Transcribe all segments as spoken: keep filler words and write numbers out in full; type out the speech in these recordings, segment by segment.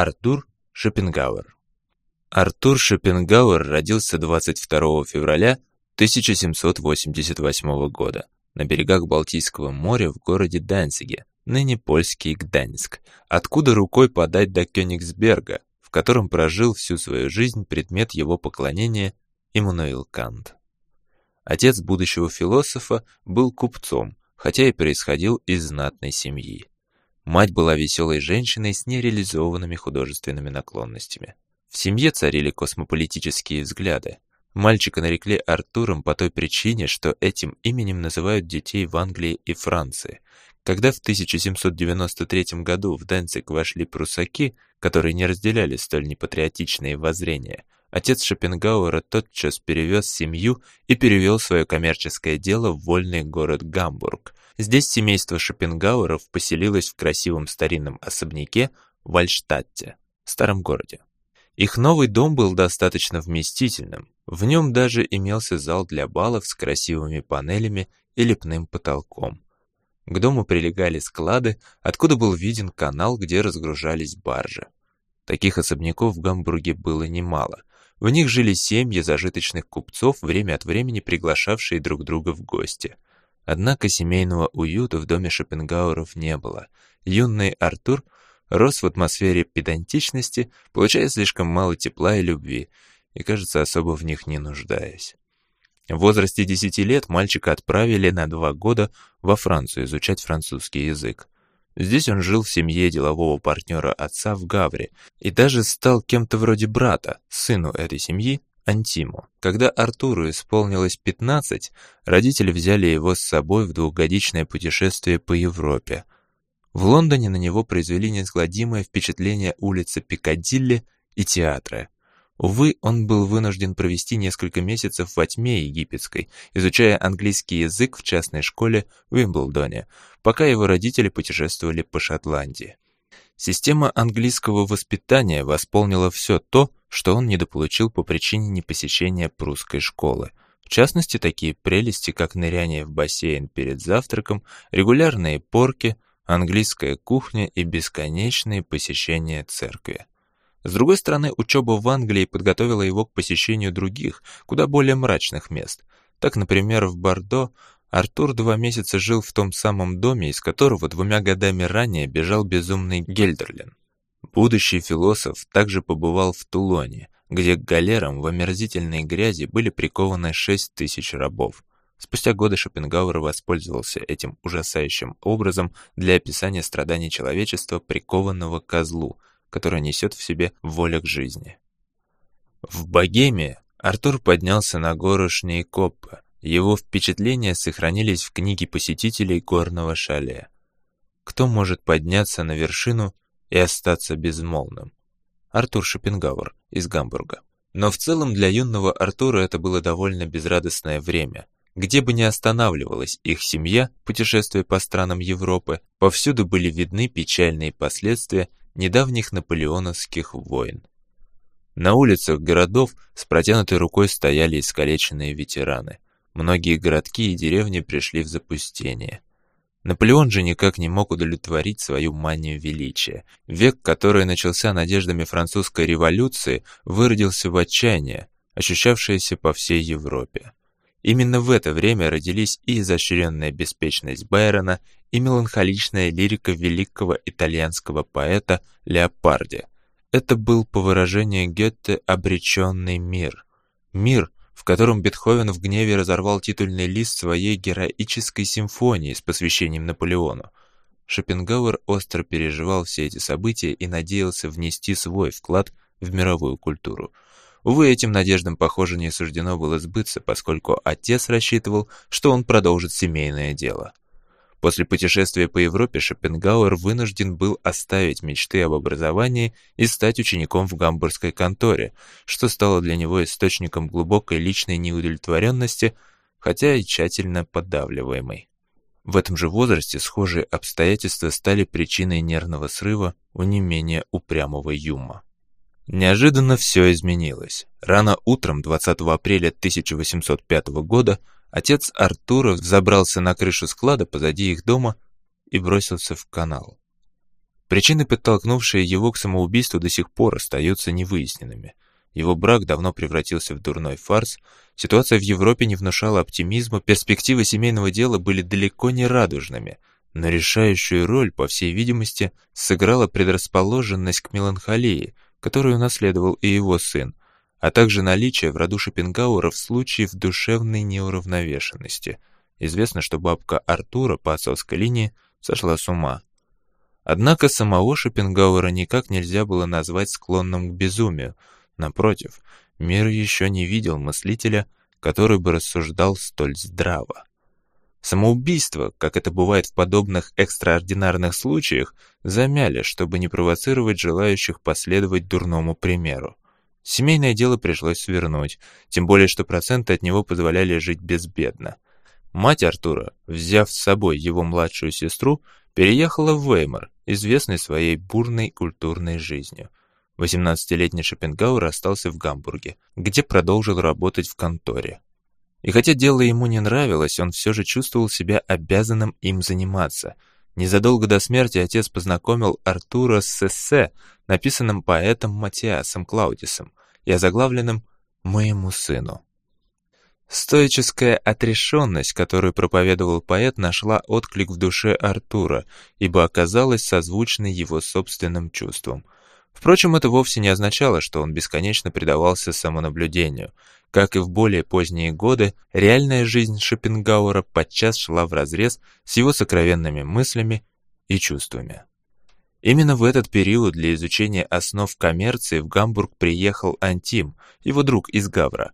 Артур Шопенгауэр. Артур Шопенгауэр родился двадцать второго февраля тысяча семьсот восемьдесят восьмого года на берегах Балтийского моря в городе Данциге, ныне польский Гданьск, откуда рукой подать до Кёнигсберга, в котором прожил всю свою жизнь предмет его поклонения Иммануил Кант. Отец будущего философа был купцом, хотя и происходил из знатной семьи. Мать была веселой женщиной с нереализованными художественными наклонностями. В семье царили космополитические взгляды. Мальчика нарекли Артуром по той причине, что этим именем называют детей в Англии и Франции. Когда в тысяча семьсот девяносто третьем году в Данциг вошли прусаки, которые не разделяли столь непатриотичные воззрения, отец Шопенгауэра тотчас перевез семью и перевел свое коммерческое дело в вольный город Гамбург. Здесь семейство Шопенгауэров поселилось в красивом старинном особняке в Альштадте, старом городе. Их новый дом был достаточно вместительным. В нем даже имелся зал для балов с красивыми панелями и лепным потолком. К дому прилегали склады, откуда был виден канал, где разгружались баржи. Таких особняков в Гамбурге было немало. В них жили семьи зажиточных купцов, время от времени приглашавшие друг друга в гости. Однако семейного уюта в доме Шопенгауэров не было. Юный Артур рос в атмосфере педантичности, получая слишком мало тепла и любви, и, кажется, особо в них не нуждаясь. В возрасте десяти лет мальчика отправили на два года во Францию изучать французский язык. Здесь он жил в семье делового партнера отца в Гавре и даже стал кем-то вроде брата, сыну этой семьи, Антиму. Когда Артуру исполнилось пятнадцать, родители взяли его с собой в двухгодичное путешествие по Европе. В Лондоне на него произвели неизгладимое впечатление улицы Пикадилли и театры. Увы, он был вынужден провести несколько месяцев во тьме египетской, изучая английский язык в частной школе в Уимблдоне, пока его родители путешествовали по Шотландии. Система английского воспитания восполнила все то, что он недополучил по причине непосещения прусской школы. В частности, такие прелести, как ныряние в бассейн перед завтраком, регулярные порки, английская кухня и бесконечные посещения церкви. С другой стороны, учеба в Англии подготовила его к посещению других, куда более мрачных мест. Так, например, в Бордо Артур два месяца жил в том самом доме, из которого двумя годами ранее бежал безумный Гельдерлин. Будущий философ также побывал в Тулоне, где к галерам в омерзительной грязи были прикованы шесть тысяч рабов. Спустя годы Шопенгауэр воспользовался этим ужасающим образом для описания страданий человечества, прикованного к козлу, который несет в себе воля к жизни. В Богемии Артур поднялся на гору Шнейкоппе. Его впечатления сохранились в книге посетителей горного шале. Кто может подняться на вершину и остаться безмолвным? Артур Шопенгауэр из Гамбурга. Но в целом для юного Артура это было довольно безрадостное время. Где бы ни останавливалась их семья, путешествуя по странам Европы, повсюду были видны печальные последствия недавних наполеоновских войн. На улицах городов с протянутой рукой стояли искалеченные ветераны. Многие городки и деревни пришли в запустение. Наполеон же никак не мог удовлетворить свою манию величия. Век, который начался надеждами французской революции, выродился в отчаяние, ощущавшееся по всей Европе. Именно в это время родились и изощренная беспечность Байрона, и меланхоличная лирика великого итальянского поэта Леопарди. Это был, по выражению Гёте, обреченный мир. Мир, в котором Бетховен в гневе разорвал титульный лист своей героической симфонии с посвящением Наполеону. Шопенгауэр остро переживал все эти события и надеялся внести свой вклад в мировую культуру. Увы, этим надеждам, похоже, не суждено было сбыться, поскольку отец рассчитывал, что он продолжит семейное дело. После путешествия по Европе Шопенгауэр вынужден был оставить мечты об образовании и стать учеником в гамбургской конторе, что стало для него источником глубокой личной неудовлетворенности, хотя и тщательно подавливаемой. В этом же возрасте схожие обстоятельства стали причиной нервного срыва у не менее упрямого Юма. Неожиданно все изменилось. Рано утром двадцатого апреля тысяча восемьсот пятого года отец Артура взобрался на крышу склада позади их дома и бросился в канал. Причины, подтолкнувшие его к самоубийству, до сих пор остаются невыясненными. Его брак давно превратился в дурной фарс, ситуация в Европе не внушала оптимизма, перспективы семейного дела были далеко не радужными, но решающую роль, по всей видимости, сыграла предрасположенность к меланхолии, которую унаследовал и его сын, а также наличие в роду Шопенгауэра случаев душевной неуравновешенности. Известно, что бабка Артура по отцовской линии сошла с ума. Однако самого Шопенгауэра никак нельзя было назвать склонным к безумию. Напротив, мир еще не видел мыслителя, который бы рассуждал столь здраво. Самоубийство, как это бывает в подобных экстраординарных случаях, замяли, чтобы не провоцировать желающих последовать дурному примеру. Семейное дело пришлось свернуть, тем более что проценты от него позволяли жить безбедно. Мать Артура, взяв с собой его младшую сестру, переехала в Веймар, известный своей бурной культурной жизнью. восемнадцатилетний Шопенгауэр остался в Гамбурге, где продолжил работать в конторе. И хотя дело ему не нравилось, он все же чувствовал себя обязанным им заниматься. Незадолго до смерти отец познакомил Артура с эссе, написанным поэтом Матиасом Клаудисом и озаглавленным «Моему сыну». Стоическая отрешенность, которую проповедовал поэт, нашла отклик в душе Артура, ибо оказалась созвучной его собственным чувствам. Впрочем, это вовсе не означало, что он бесконечно предавался самонаблюдению. Как и в более поздние годы, реальная жизнь Шопенгауэра подчас шла вразрез с его сокровенными мыслями и чувствами. Именно в этот период для изучения основ коммерции в Гамбург приехал Антим, его друг из Гавра.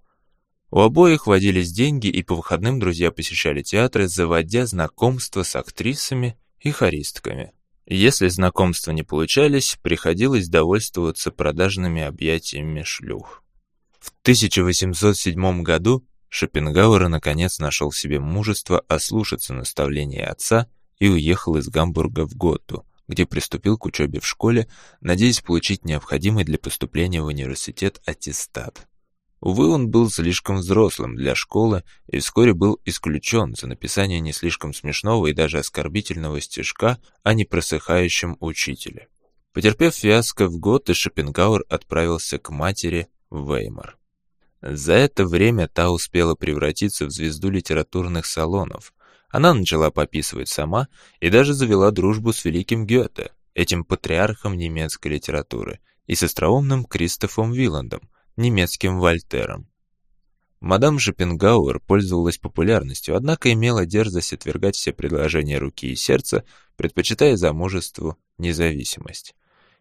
У обоих водились деньги, и по выходным друзья посещали театры, заводя знакомства с актрисами и хористками. Если знакомства не получались, приходилось довольствоваться продажными объятиями шлюх. В тысяча восемьсот седьмом году Шопенгауэр наконец нашел в себе мужество ослушаться наставления отца и уехал из Гамбурга в Готу, где приступил к учебе в школе, надеясь получить необходимый для поступления в университет аттестат. Увы, он был слишком взрослым для школы и вскоре был исключен за написание не слишком смешного и даже оскорбительного стишка о непросыхающем учителе. Потерпев фиаско в Готе, Шопенгауэр отправился к матери в Веймар. За это время та успела превратиться в звезду литературных салонов. Она начала пописывать сама и даже завела дружбу с великим Гёте, этим патриархом немецкой литературы, и с остроумным Кристофом Виландом, немецким Вольтером. Мадам Шопенгауэр пользовалась популярностью, однако имела дерзость отвергать все предложения руки и сердца, предпочитая замужеству независимость.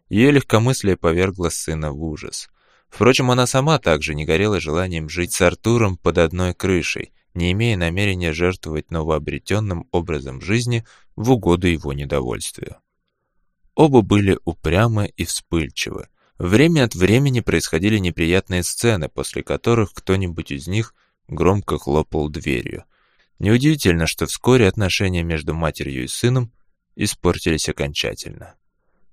Ее легкомыслие повергло сына в ужас. Впрочем, она сама также не горела желанием жить с Артуром под одной крышей, не имея намерения жертвовать новообретенным образом жизни в угоду его недовольствию. Оба были упрямы и вспыльчивы. Время от времени происходили неприятные сцены, после которых кто-нибудь из них громко хлопал дверью. Неудивительно, что вскоре отношения между матерью и сыном испортились окончательно.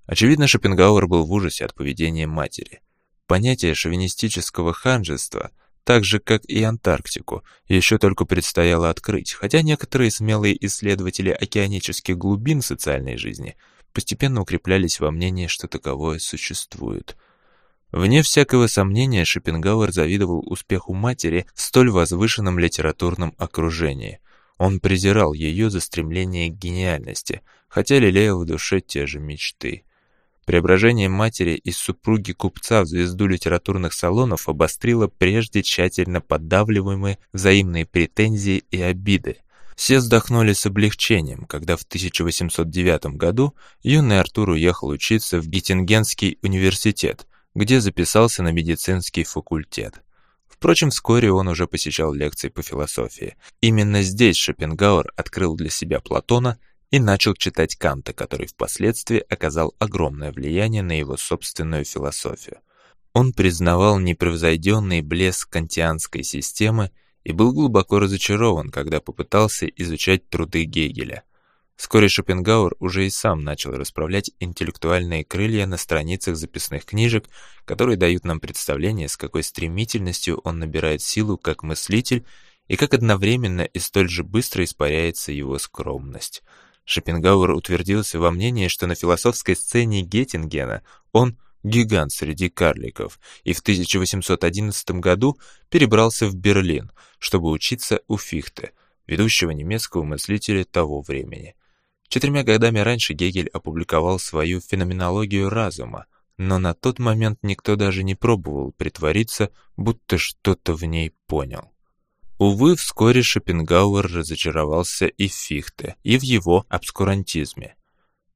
Очевидно, Шопенгауэр был в ужасе от поведения матери. Понятие шовинистического ханжества, так же как и Антарктику, еще только предстояло открыть, хотя некоторые смелые исследователи океанических глубин социальной жизни – постепенно укреплялись во мнении, что таковое существует. Вне всякого сомнения, Шопенгауэр завидовал успеху матери в столь возвышенном литературном окружении. Он презирал ее за стремление к гениальности, хотя лелеял в душе те же мечты. Преображение матери из супруги купца в звезду литературных салонов обострило прежде тщательно поддавливаемые взаимные претензии и обиды. Все вздохнули с облегчением, когда в тысяча восемьсот девятом году юный Артур уехал учиться в Геттингенский университет, где записался на медицинский факультет. Впрочем, вскоре он уже посещал лекции по философии. Именно здесь Шопенгауэр открыл для себя Платона и начал читать Канта, который впоследствии оказал огромное влияние на его собственную философию. Он признавал непревзойденный блеск кантианской системы и был глубоко разочарован, когда попытался изучать труды Гегеля. Вскоре Шопенгауэр уже и сам начал расправлять интеллектуальные крылья на страницах записных книжек, которые дают нам представление, с какой стремительностью он набирает силу как мыслитель и как одновременно и столь же быстро испаряется его скромность. Шопенгауэр утвердился во мнении, что на философской сцене Геттингена он гигант среди карликов, и в тысяча восемьсот одиннадцатом году перебрался в Берлин, чтобы учиться у Фихте, ведущего немецкого мыслителя того времени. Четырьмя годами раньше Гегель опубликовал свою «Феноменологию разума», но на тот момент никто даже не пробовал притвориться, будто что-то в ней понял. Увы, вскоре Шопенгауэр разочаровался и в Фихте, и в его обскурантизме.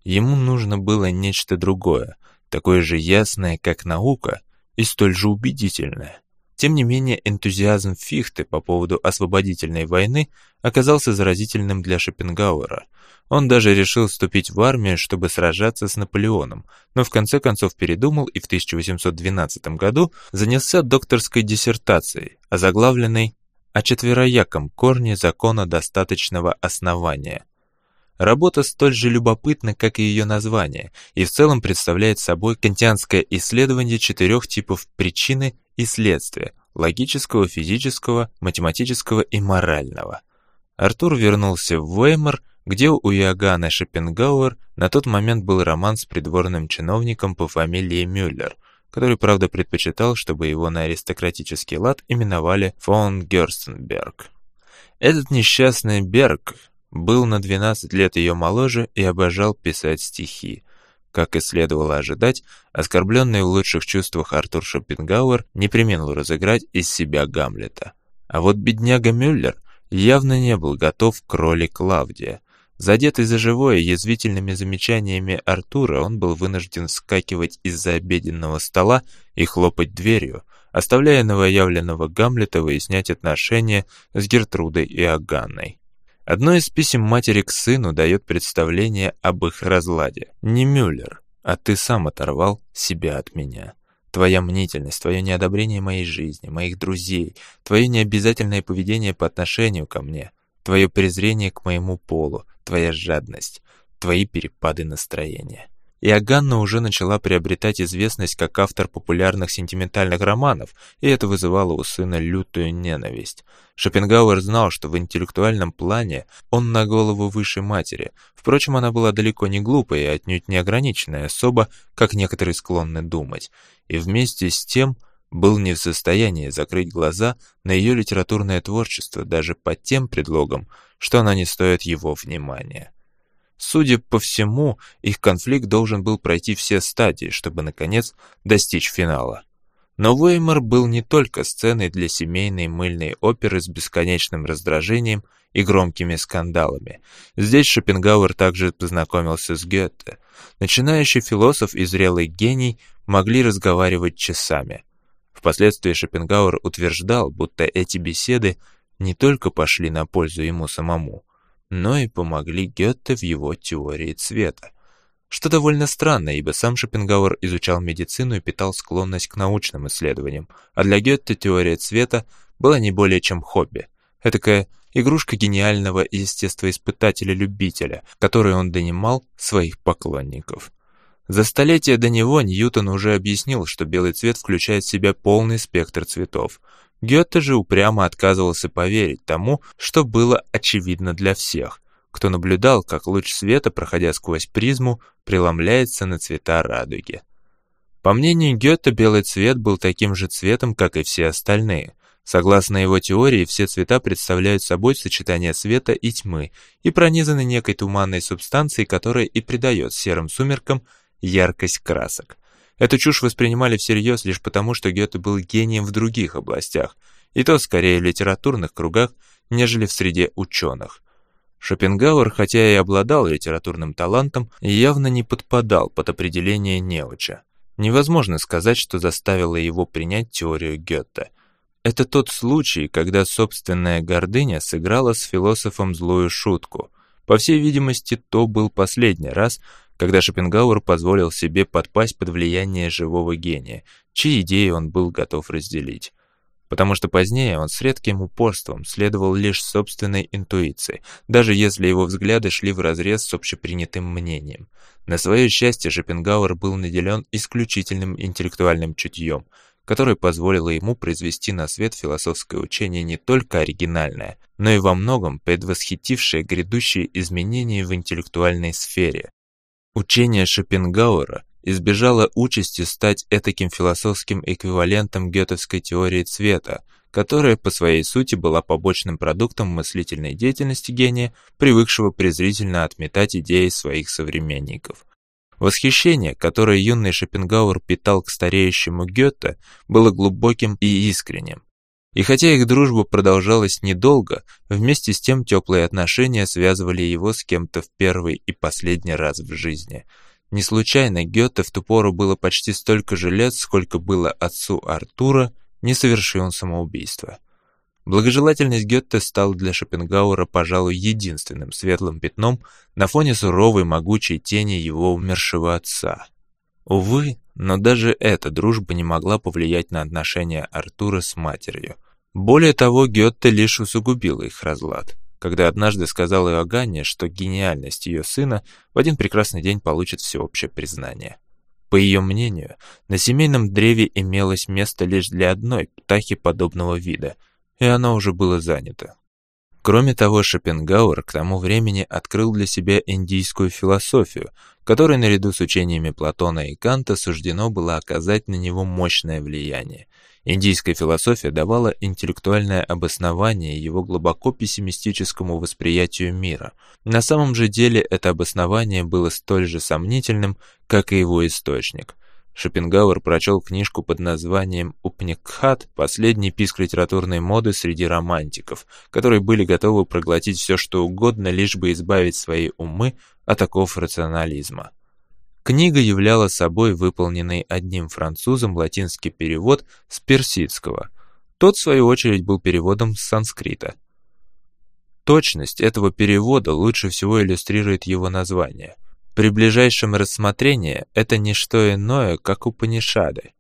Ему нужно было нечто другое, такое же ясное, как наука, и столь же убедительное. Тем не менее, энтузиазм Фихте по поводу освободительной войны оказался заразительным для Шопенгауэра. Он даже решил вступить в армию, чтобы сражаться с Наполеоном, но в конце концов передумал и в тысяча восемьсот двенадцатом году занялся докторской диссертацией, озаглавленной «О четверояком корне закона достаточного основания». Работа столь же любопытна, как и ее название, и в целом представляет собой кантианское исследование четырех типов причины и следствия – логического, физического, математического и морального. Артур вернулся в Веймар, где у Иоганны Шопенгауэр на тот момент был роман с придворным чиновником по фамилии Мюллер, который, правда, предпочитал, чтобы его на аристократический лад именовали фон Гёрстенберг. Этот несчастный Берг был на двенадцать лет ее моложе и обожал писать стихи. Как и следовало ожидать, оскорбленный в лучших чувствах Артур Шопенгауэр не преминул разыграть из себя Гамлета. А вот бедняга Мюллер явно не был готов к роли Клавдия. Задетый за живое язвительными замечаниями Артура, он был вынужден вскакивать из-за обеденного стола и хлопать дверью, оставляя новоявленного Гамлета выяснять отношения с Гертрудой и Иоганной. Одно из писем матери к сыну дает представление об их разладе. «Не Мюллер, а ты сам оторвал себя от меня. Твоя мнительность, твое неодобрение моей жизни, моих друзей, твое необязательное поведение по отношению ко мне, твое презрение к моему полу, твоя жадность, твои перепады настроения». Иоганна уже начала приобретать известность как автор популярных сентиментальных романов, и это вызывало у сына лютую ненависть. Шопенгауэр знал, что в интеллектуальном плане он на голову выше матери. Впрочем, она была далеко не глупая и отнюдь не ограниченная особа, как некоторые склонны думать, и вместе с тем был не в состоянии закрыть глаза на ее литературное творчество даже под тем предлогом, что она не стоит его внимания. Судя по всему, их конфликт должен был пройти все стадии, чтобы, наконец, достичь финала. Но Веймар был не только сценой для семейной мыльной оперы с бесконечным раздражением и громкими скандалами. Здесь Шопенгауэр также познакомился с Гёте. Начинающий философ и зрелый гений могли разговаривать часами. Впоследствии Шопенгауэр утверждал, будто эти беседы не только пошли на пользу ему самому, но и помогли Гёте в его теории цвета. Что довольно странно, ибо сам Шопенгауэр изучал медицину и питал склонность к научным исследованиям, а для Гёте теория цвета была не более чем хобби. Этакая игрушка гениального естествоиспытателя-любителя, которую он донимал своих поклонников. За столетия до него Ньютон уже объяснил, что белый цвет включает в себя полный спектр цветов. Гёте же упрямо отказывался поверить тому, что было очевидно для всех, кто наблюдал, как луч света, проходя сквозь призму, преломляется на цвета радуги. По мнению Гёте, белый цвет был таким же цветом, как и все остальные. Согласно его теории, все цвета представляют собой сочетание света и тьмы и пронизаны некой туманной субстанцией, которая и придает серым сумеркам яркость красок. Эту чушь воспринимали всерьез лишь потому, что Гёте был гением в других областях, и то скорее в литературных кругах, нежели в среде ученых. Шопенгауэр, хотя и обладал литературным талантом, явно не подпадал под определение неуча. Невозможно сказать, что заставило его принять теорию Гёте. Это тот случай, когда собственная гордыня сыграла с философом злую шутку. По всей видимости, то был последний раз, когда Шопенгауэр позволил себе подпасть под влияние живого гения, чьи идеи он был готов разделить. Потому что позднее он с редким упорством следовал лишь собственной интуиции, даже если его взгляды шли вразрез с общепринятым мнением. На свое счастье, Шопенгауэр был наделен исключительным интеллектуальным чутьем, которое позволило ему произвести на свет философское учение не только оригинальное, но и во многом предвосхитившее грядущие изменения в интеллектуальной сфере. Учение Шопенгауэра избежало участи стать этаким философским эквивалентом гётовской теории цвета, которая по своей сути была побочным продуктом мыслительной деятельности гения, привыкшего презрительно отметать идеи своих современников. Восхищение, которое юный Шопенгауэр питал к стареющему Гёте, было глубоким и искренним. И хотя их дружба продолжалась недолго, вместе с тем теплые отношения связывали его с кем-то в первый и последний раз в жизни. Не случайно Гёте в ту пору было почти столько же лет, сколько было отцу Артура, не совершил он самоубийство. Благожелательность Гёте стала для Шопенгауэра, пожалуй, единственным светлым пятном на фоне суровой могучей тени его умершего отца. Увы, но даже эта дружба не могла повлиять на отношения Артура с матерью. Более того, Гёте лишь усугубила их разлад, когда однажды сказал Иоганне, что гениальность ее сына в один прекрасный день получит всеобщее признание. По ее мнению, на семейном древе имелось место лишь для одной птахи подобного вида, и оно уже было занято. Кроме того, Шопенгауэр к тому времени открыл для себя индийскую философию, которой наряду с учениями Платона и Канта суждено было оказать на него мощное влияние. Индийская философия давала интеллектуальное обоснование его глубоко пессимистическому восприятию мира. На самом же деле это обоснование было столь же сомнительным, как и его источник. Шопенгауэр прочел книжку под названием «Упникхат. Последний писк литературной моды среди романтиков», которые были готовы проглотить все, что угодно, лишь бы избавить свои умы от оков рационализма. Книга являла собой выполненный одним французом латинский перевод с персидского. Тот, в свою очередь, был переводом с санскрита. Точность этого перевода лучше всего иллюстрирует его название. При ближайшем рассмотрении это не что иное, как Упанишады.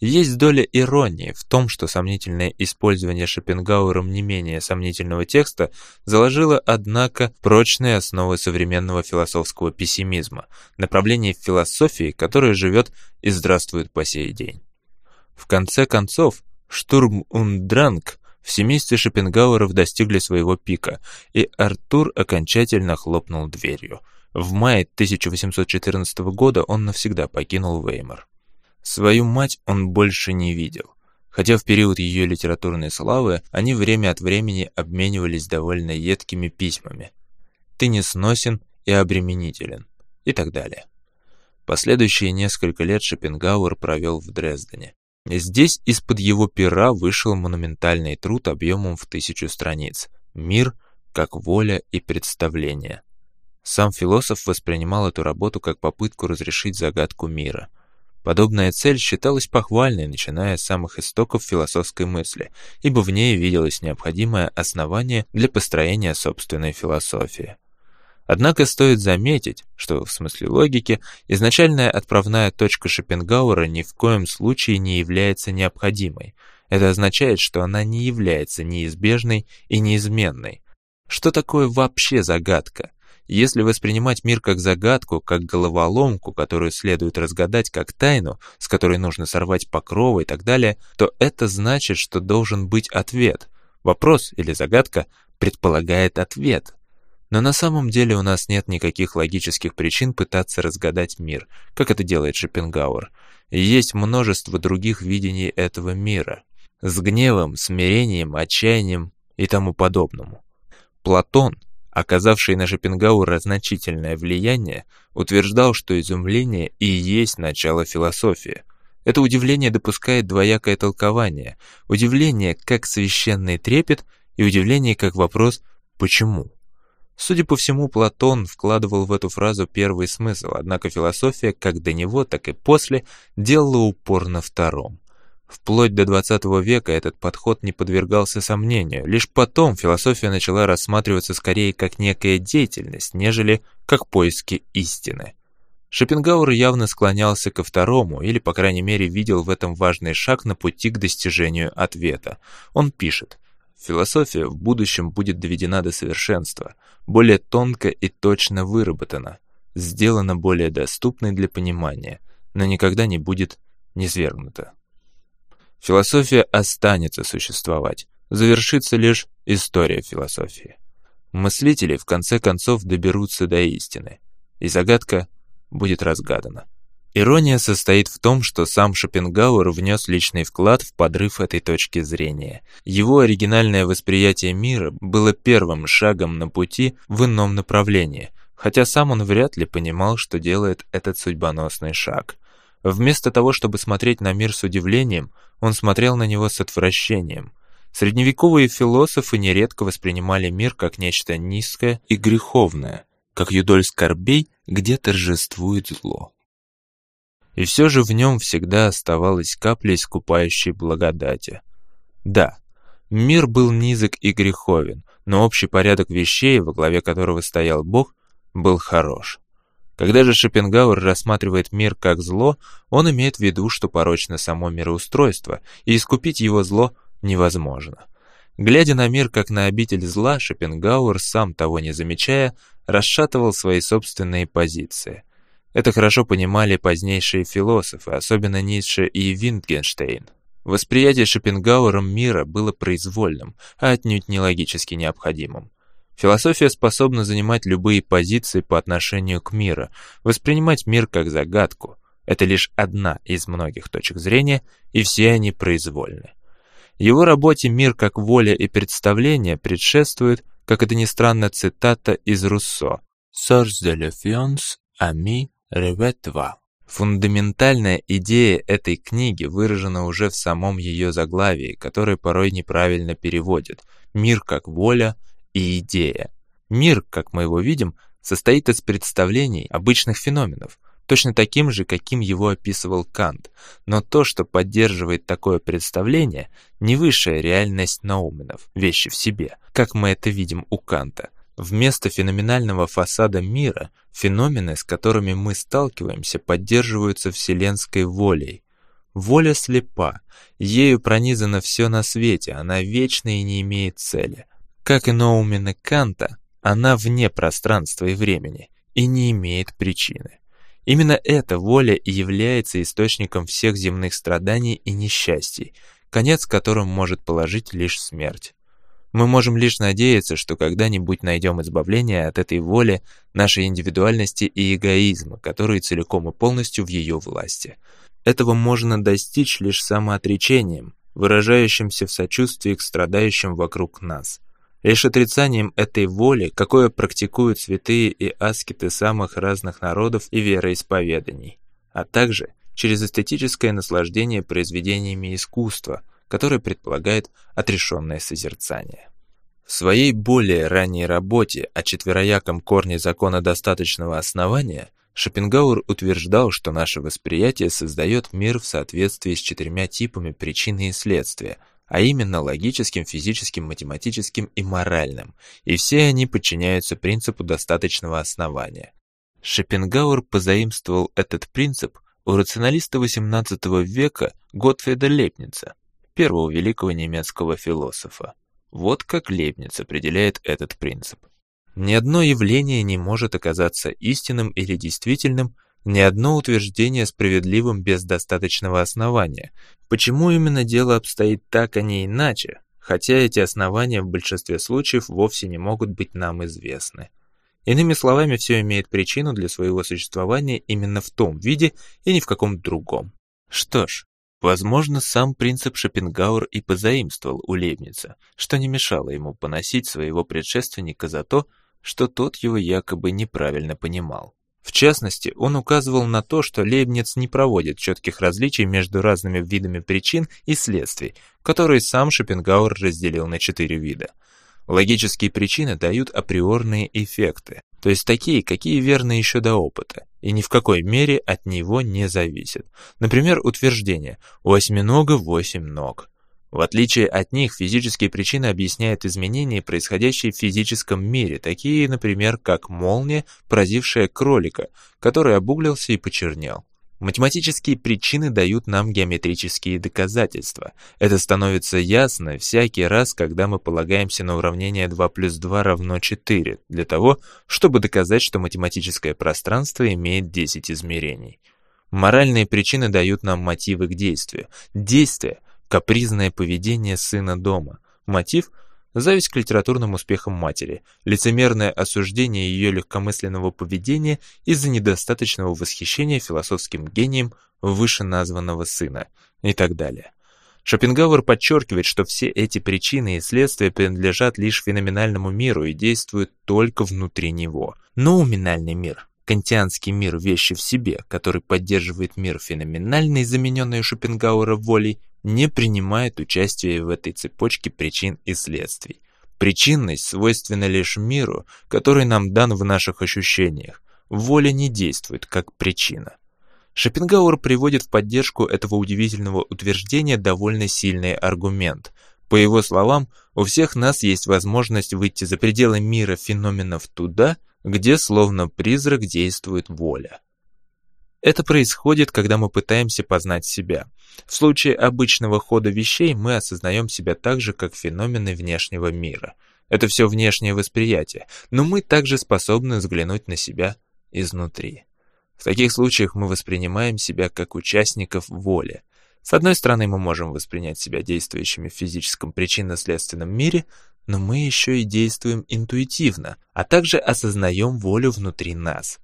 Есть доля иронии в том, что сомнительное использование Шопенгауэром не менее сомнительного текста заложило, однако, прочные основы современного философского пессимизма, направление философии, которое живет и здравствует по сей день. В конце концов, «Штурм und Drang» в семействе Шопенгауэров достигли своего пика, и Артур окончательно хлопнул дверью. В мае тысяча восемьсот четырнадцатого года он навсегда покинул Веймар. Свою мать он больше не видел, хотя в период ее литературной славы они время от времени обменивались довольно едкими письмами «Ты несносен и обременителен» и так далее. Последующие несколько лет Шопенгауэр провел в Дрездене. Здесь из-под его пера вышел монументальный труд объемом в тысячу страниц «Мир как воля и представление». Сам философ воспринимал эту работу как попытку разрешить загадку мира. Подобная цель считалась похвальной, начиная с самых истоков философской мысли, ибо в ней виделось необходимое основание для построения собственной философии. Однако стоит заметить, что в смысле логики изначальная отправная точка Шопенгауэра ни в коем случае не является необходимой. Это означает, что она не является неизбежной и неизменной. Что такое вообще загадка? Если воспринимать мир как загадку, как головоломку, которую следует разгадать, как тайну, с которой нужно сорвать покровы и так далее, то это значит, что должен быть ответ. Вопрос или загадка предполагает ответ. Но на самом деле у нас нет никаких логических причин пытаться разгадать мир, как это делает Шопенгауэр. И есть множество других видений этого мира. С гневом, смирением, отчаянием и тому подобному. Платон, оказавший на Шопенгауэра значительное влияние, утверждал, что изумление и есть начало философии. Это удивление допускает двоякое толкование. Удивление как священный трепет и удивление как вопрос «почему?». Судя по всему, Платон вкладывал в эту фразу первый смысл, однако философия как до него, так и после делала упор на втором. Вплоть до двадцатого века этот подход не подвергался сомнению. Лишь потом философия начала рассматриваться скорее как некая деятельность, нежели как поиски истины. Шопенгауэр явно склонялся ко второму, или, по крайней мере, видел в этом важный шаг на пути к достижению ответа. Он пишет: «Философия в будущем будет доведена до совершенства, более тонко и точно выработана, сделана более доступной для понимания, но никогда не будет низвергнута». Философия останется существовать, завершится лишь история философии. Мыслители в конце концов доберутся до истины, и загадка будет разгадана. Ирония состоит в том, что сам Шопенгауэр внес личный вклад в подрыв этой точки зрения. Его оригинальное восприятие мира было первым шагом на пути в ином направлении, хотя сам он вряд ли понимал, что делает этот судьбоносный шаг. Вместо того, чтобы смотреть на мир с удивлением, он смотрел на него с отвращением. Средневековые философы нередко воспринимали мир как нечто низкое и греховное, как юдоль скорбей, где торжествует зло. И все же в нем всегда оставалась капля искупающей благодати. Да, мир был низок и греховен, но общий порядок вещей, во главе которого стоял Бог, был хорош. Когда же Шопенгауэр рассматривает мир как зло, он имеет в виду, что порочно само мироустройство, и искупить его зло невозможно. Глядя на мир как на обитель зла, Шопенгауэр, сам того не замечая, расшатывал свои собственные позиции. Это хорошо понимали позднейшие философы, особенно Ницше и Витгенштейн. Восприятие Шопенгауэром мира было произвольным, а отнюдь не логически необходимым. Философия способна занимать любые позиции по отношению к миру, воспринимать мир как загадку. Это лишь одна из многих точек зрения, и все они произвольны. Его работе «Мир как воля и представление» предшествует, как это ни странно, цитата из Руссо «Source de la fiance, ami, revet». Фундаментальная идея этой книги выражена уже в самом ее заглавии, которое порой неправильно переводят «Мир как воля» и идея. Мир, как мы его видим, состоит из представлений обычных феноменов, точно таким же, каким его описывал Кант, но то, что поддерживает такое представление, не высшая реальность науменов, вещи в себе, как мы это видим у Канта. Вместо феноменального фасада мира, феномены, с которыми мы сталкиваемся, поддерживаются вселенской волей. Воля слепа, ею пронизано все на свете, она вечна и не имеет цели. Как и ноумена Канта, она вне пространства и времени и не имеет причины. Именно эта воля и является источником всех земных страданий и несчастий, конец которым может положить лишь смерть. Мы можем лишь надеяться, что когда-нибудь найдем избавление от этой воли, нашей индивидуальности и эгоизма, которые целиком и полностью в ее власти. Этого можно достичь лишь самоотречением, выражающимся в сочувствии к страдающим вокруг нас. Лишь отрицанием этой воли, какое практикуют святые и аскеты самых разных народов и вероисповеданий, а также через эстетическое наслаждение произведениями искусства, которое предполагает отрешенное созерцание. В своей более ранней работе о четверояком корне закона достаточного основания Шопенгауэр утверждал, что наше восприятие создает мир в соответствии с четырьмя типами причины и следствия, а именно логическим, физическим, математическим и моральным, и все они подчиняются принципу достаточного основания. Шопенгауэр позаимствовал этот принцип у рационалиста восемнадцатого века Готфрида Лейбница, первого великого немецкого философа. Вот как Лейбниц определяет этот принцип. Ни одно явление не может оказаться истинным или действительным, ни одно утверждение справедливым без достаточного основания. Почему именно дело обстоит так, а не иначе, хотя эти основания в большинстве случаев вовсе не могут быть нам известны. Иными словами, все имеет причину для своего существования именно в том виде и ни в каком другом. Что ж, возможно, сам принцип Шопенгауэр и позаимствовал у Лейбница, что не мешало ему поносить своего предшественника за то, что тот его якобы неправильно понимал. В частности, он указывал на то, что Лейбниц не проводит четких различий между разными видами причин и следствий, которые сам Шопенгауэр разделил на четыре вида. Логические причины дают априорные эффекты, то есть такие, какие верны еще до опыта, и ни в какой мере от него не зависят. Например, утверждение «у осьминога восемь ног». В отличие от них, физические причины объясняют изменения, происходящие в физическом мире, такие, например, как молния, поразившая кролика, который обуглился и почернел. Математические причины дают нам геометрические доказательства. Это становится ясно всякий раз, когда мы полагаемся на уравнение два плюс два равно четыре, для того, чтобы доказать, что математическое пространство имеет десять измерений. Моральные причины дают нам мотивы к действию. Действие Капризное поведение сына дома. Мотив – зависть к литературным успехам матери, лицемерное осуждение ее легкомысленного поведения из-за недостаточного восхищения философским гением вышеназванного сына и так далее. Шопенгауэр подчеркивает, что все эти причины и следствия принадлежат лишь феноменальному миру и действуют только внутри него. Ноуминальный мир, кантианский мир вещи в себе, который поддерживает мир феноменальный, замененный Шопенгауэра волей, не принимает участия в этой цепочке причин и следствий. Причинность свойственна лишь миру, который нам дан в наших ощущениях. Воля не действует как причина. Шопенгауэр приводит в поддержку этого удивительного утверждения довольно сильный аргумент. По его словам, у всех нас есть возможность выйти за пределы мира феноменов туда, где словно призрак действует воля. Это происходит, когда мы пытаемся познать себя. В случае обычного хода вещей мы осознаем себя так же, как феномены внешнего мира. Это все внешнее восприятие, но мы также способны взглянуть на себя изнутри. В таких случаях мы воспринимаем себя как участников воли. С одной стороны, мы можем воспринять себя действующими в физическом причинно-следственном мире, но мы еще и действуем интуитивно, а также осознаем волю внутри нас.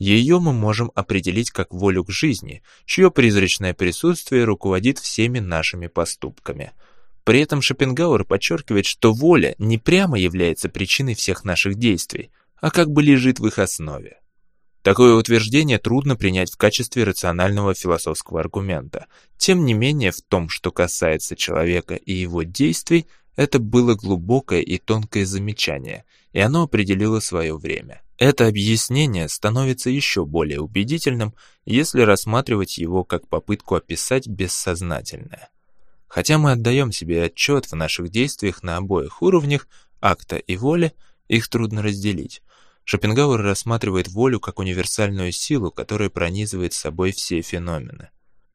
Ее мы можем определить как волю к жизни, чье призрачное присутствие руководит всеми нашими поступками. При этом Шопенгауэр подчеркивает, что воля не прямо является причиной всех наших действий, а как бы лежит в их основе. Такое утверждение трудно принять в качестве рационального философского аргумента. Тем не менее, в том, что касается человека и его действий, это было глубокое и тонкое замечание, и оно определило свое время. Это объяснение становится еще более убедительным, если рассматривать его как попытку описать бессознательное. Хотя мы отдаем себе отчет в наших действиях на обоих уровнях, акта и воли, их трудно разделить. Шопенгауэр рассматривает волю как универсальную силу, которая пронизывает собой все феномены.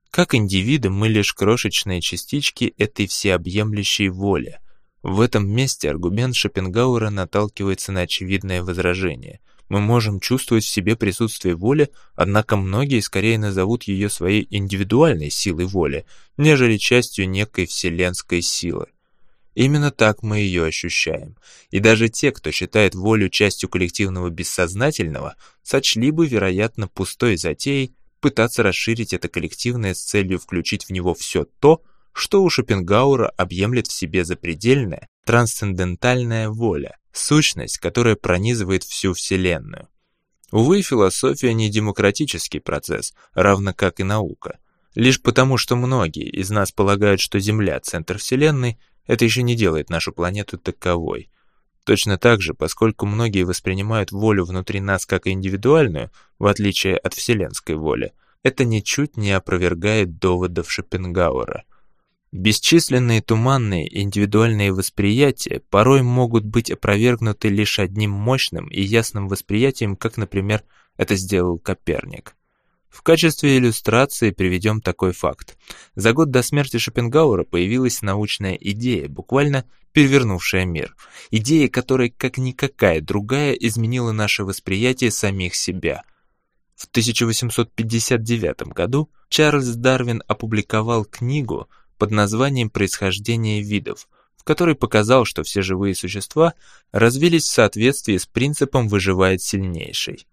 Как индивиды мы лишь крошечные частички этой всеобъемлющей воли. В этом месте аргумент Шопенгауэра наталкивается на очевидное возражение. Мы можем чувствовать в себе присутствие воли, однако многие скорее назовут ее своей индивидуальной силой воли, нежели частью некой вселенской силы. Именно так мы ее ощущаем. И даже те, кто считает волю частью коллективного бессознательного, сочли бы, вероятно, пустой затеей пытаться расширить это коллективное с целью включить в него все то, что у Шопенгауэра объемлет в себе запредельная, трансцендентальная воля, сущность, которая пронизывает всю Вселенную. Увы, философия не демократический процесс, равно как и наука. Лишь потому, что многие из нас полагают, что Земля – центр Вселенной, это еще не делает нашу планету таковой. Точно так же, поскольку многие воспринимают волю внутри нас как индивидуальную, в отличие от вселенской воли, это ничуть не опровергает доводов Шопенгауэра. Бесчисленные туманные индивидуальные восприятия порой могут быть опровергнуты лишь одним мощным и ясным восприятием, как, например, это сделал Коперник. В качестве иллюстрации приведем такой факт. За год до смерти Шопенгауэра появилась научная идея, буквально перевернувшая мир. Идея, которая, как никакая другая, изменила наше восприятие самих себя. В тысяча восемьсот пятьдесят девятом году Чарльз Дарвин опубликовал книгу под названием «Происхождение видов», в которой показал, что все живые существа развились в соответствии с принципом «выживает сильнейший».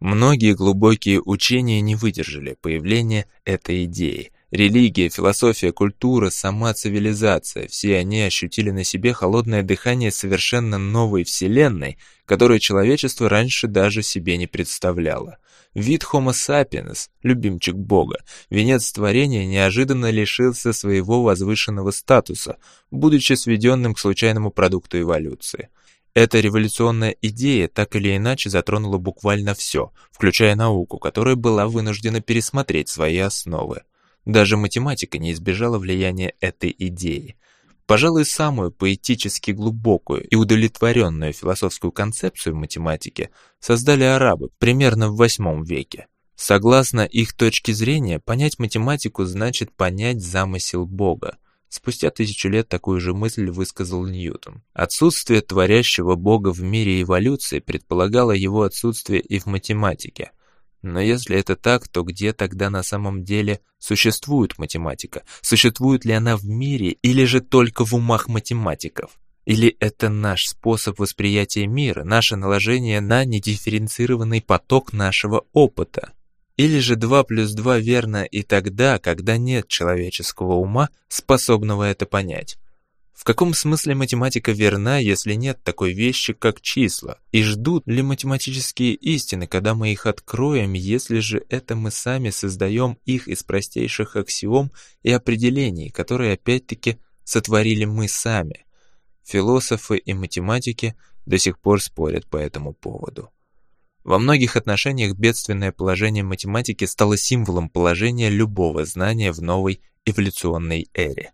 Многие глубокие учения не выдержали появления этой идеи. Религия, философия, культура, сама цивилизация – все они ощутили на себе холодное дыхание совершенно новой вселенной, которую человечество раньше даже себе не представляло. Вид Homo sapiens, любимчик Бога, венец творения, неожиданно лишился своего возвышенного статуса, будучи сведенным к случайному продукту эволюции. Эта революционная идея так или иначе затронула буквально все, включая науку, которая была вынуждена пересмотреть свои основы. Даже математика не избежала влияния этой идеи. Пожалуй, самую поэтически глубокую и удовлетворенную философскую концепцию математики создали арабы примерно в восьмом веке. Согласно их точке зрения, понять математику значит понять замысел Бога. Спустя тысячу лет такую же мысль высказал Ньютон. Отсутствие творящего Бога в мире эволюции предполагало его отсутствие и в математике. Но если это так, то где тогда на самом деле существует математика? Существует ли она в мире или же только в умах математиков? Или это наш способ восприятия мира, наше наложение на недифференцированный поток нашего опыта? Или же два плюс два верно и тогда, когда нет человеческого ума, способного это понять? В каком смысле математика верна, если нет такой вещи, как числа? И ждут ли математические истины, когда мы их откроем, если же это мы сами создаем их из простейших аксиом и определений, которые опять-таки сотворили мы сами? Философы и математики до сих пор спорят по этому поводу. Во многих отношениях бедственное положение математики стало символом положения любого знания в новой эволюционной эре.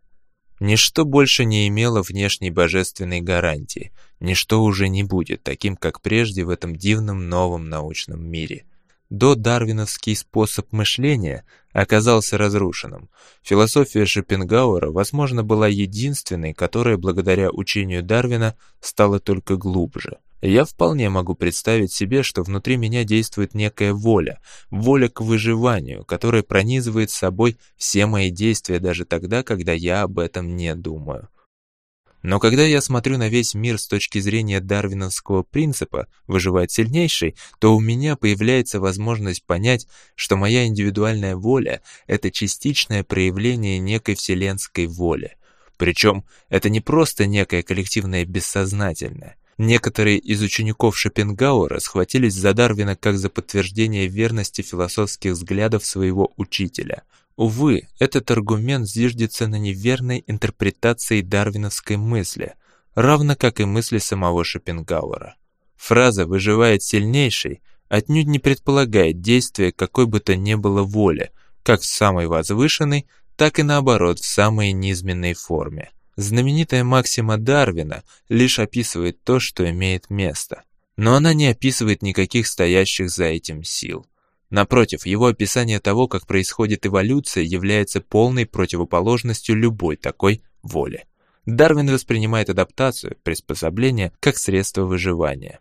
Ничто больше не имело внешней божественной гарантии, ничто уже не будет таким, как прежде в этом дивном новом научном мире. Додарвиновский способ мышления оказался разрушенным. Философия Шопенгауэра, возможно, была единственной, которая благодаря учению Дарвина стала только глубже. Я вполне могу представить себе, что внутри меня действует некая воля, воля к выживанию, которая пронизывает собой все мои действия даже тогда, когда я об этом не думаю. Но когда я смотрю на весь мир с точки зрения дарвиновского принципа «выживает сильнейший», то у меня появляется возможность понять, что моя индивидуальная воля — это частичное проявление некой вселенской воли. Причем это не просто некое коллективное бессознательное. Некоторые из учеников Шопенгауэра схватились за Дарвина как за подтверждение верности философских взглядов своего учителя. Увы, этот аргумент зиждется на неверной интерпретации дарвиновской мысли, равно как и мысли самого Шопенгауэра. Фраза «выживает сильнейший» отнюдь не предполагает действия какой бы то ни было воли, как в самой возвышенной, так и наоборот в самой низменной форме. Знаменитая максима Дарвина лишь описывает то, что имеет место, но она не описывает никаких стоящих за этим сил. Напротив, его описание того, как происходит эволюция, является полной противоположностью любой такой воле. Дарвин воспринимает адаптацию, приспособление, как средство выживания.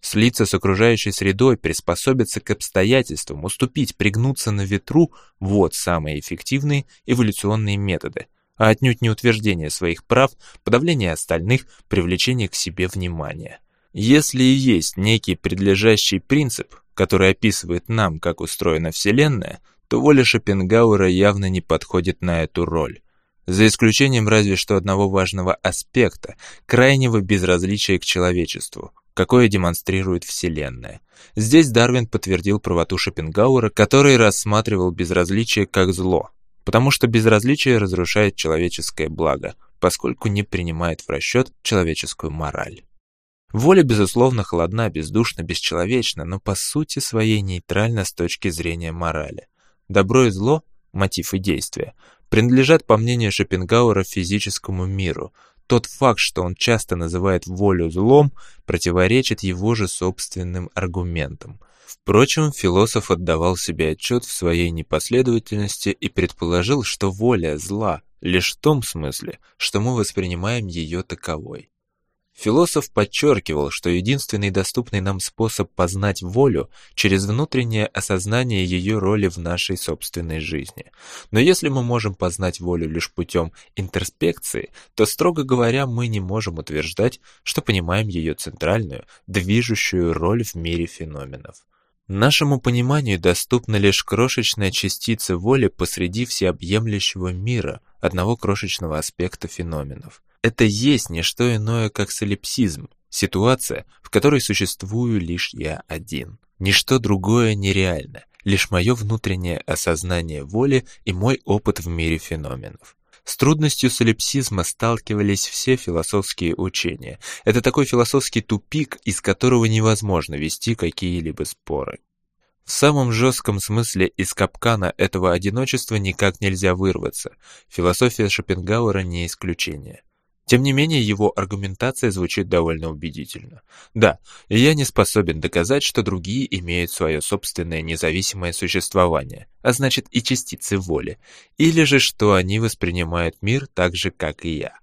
Слиться с окружающей средой, приспособиться к обстоятельствам, уступить, пригнуться на ветру – вот самые эффективные эволюционные методы, а отнюдь не утверждение своих прав, подавление остальных, привлечение к себе внимания. Если и есть некий предлежащий принцип, который описывает нам, как устроена Вселенная, то воля Шопенгауэра явно не подходит на эту роль. За исключением разве что одного важного аспекта, крайнего безразличия к человечеству, какое демонстрирует Вселенная. Здесь Дарвин подтвердил правоту Шопенгауэра, который рассматривал безразличие как зло, потому что безразличие разрушает человеческое благо, поскольку не принимает в расчет человеческую мораль. Воля, безусловно, холодна, бездушна, бесчеловечна, но по сути своей нейтральна с точки зрения морали. Добро и зло, мотив и действие, принадлежат, по мнению Шопенгауэра, физическому миру. Тот факт, что он часто называет волю злом, противоречит его же собственным аргументам. Впрочем, философ отдавал себе отчет в своей непоследовательности и предположил, что воля зла лишь в том смысле, что мы воспринимаем ее таковой. Философ подчеркивал, что единственный доступный нам способ познать волю через внутреннее осознание ее роли в нашей собственной жизни. Но если мы можем познать волю лишь путем интроспекции, то, строго говоря, мы не можем утверждать, что понимаем ее центральную, движущую роль в мире феноменов. Нашему пониманию доступна лишь крошечная частица воли посреди всеобъемлющего мира, одного крошечного аспекта феноменов. Это есть не что иное, как солипсизм, ситуация, в которой существую лишь я один. Ничто другое нереально, лишь мое внутреннее осознание воли и мой опыт в мире феноменов. С трудностью солипсизма сталкивались все философские учения. Это такой философский тупик, из которого невозможно вести какие-либо споры. В самом жестком смысле из капкана этого одиночества никак нельзя вырваться. Философия Шопенгауэра не исключение. Тем не менее, его аргументация звучит довольно убедительно. Да, я не способен доказать, что другие имеют свое собственное независимое существование, а значит и частицы воли, или же что они воспринимают мир так же, как и я.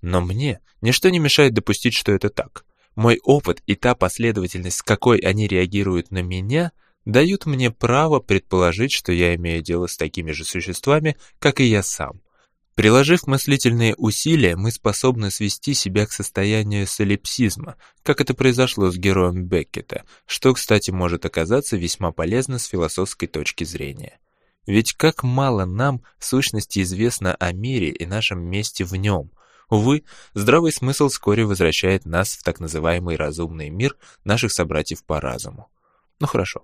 Но мне ничто не мешает допустить, что это так. Мой опыт и та последовательность, с какой они реагируют на меня, дают мне право предположить, что я имею дело с такими же существами, как и я сам. Приложив мыслительные усилия, мы способны свести себя к состоянию солипсизма, как это произошло с героем Беккета, что, кстати, может оказаться весьма полезно с философской точки зрения. Ведь как мало нам, в сущности, известно о мире и нашем месте в нем. Увы, здравый смысл вскоре возвращает нас в так называемый разумный мир наших собратьев по разуму. Ну хорошо,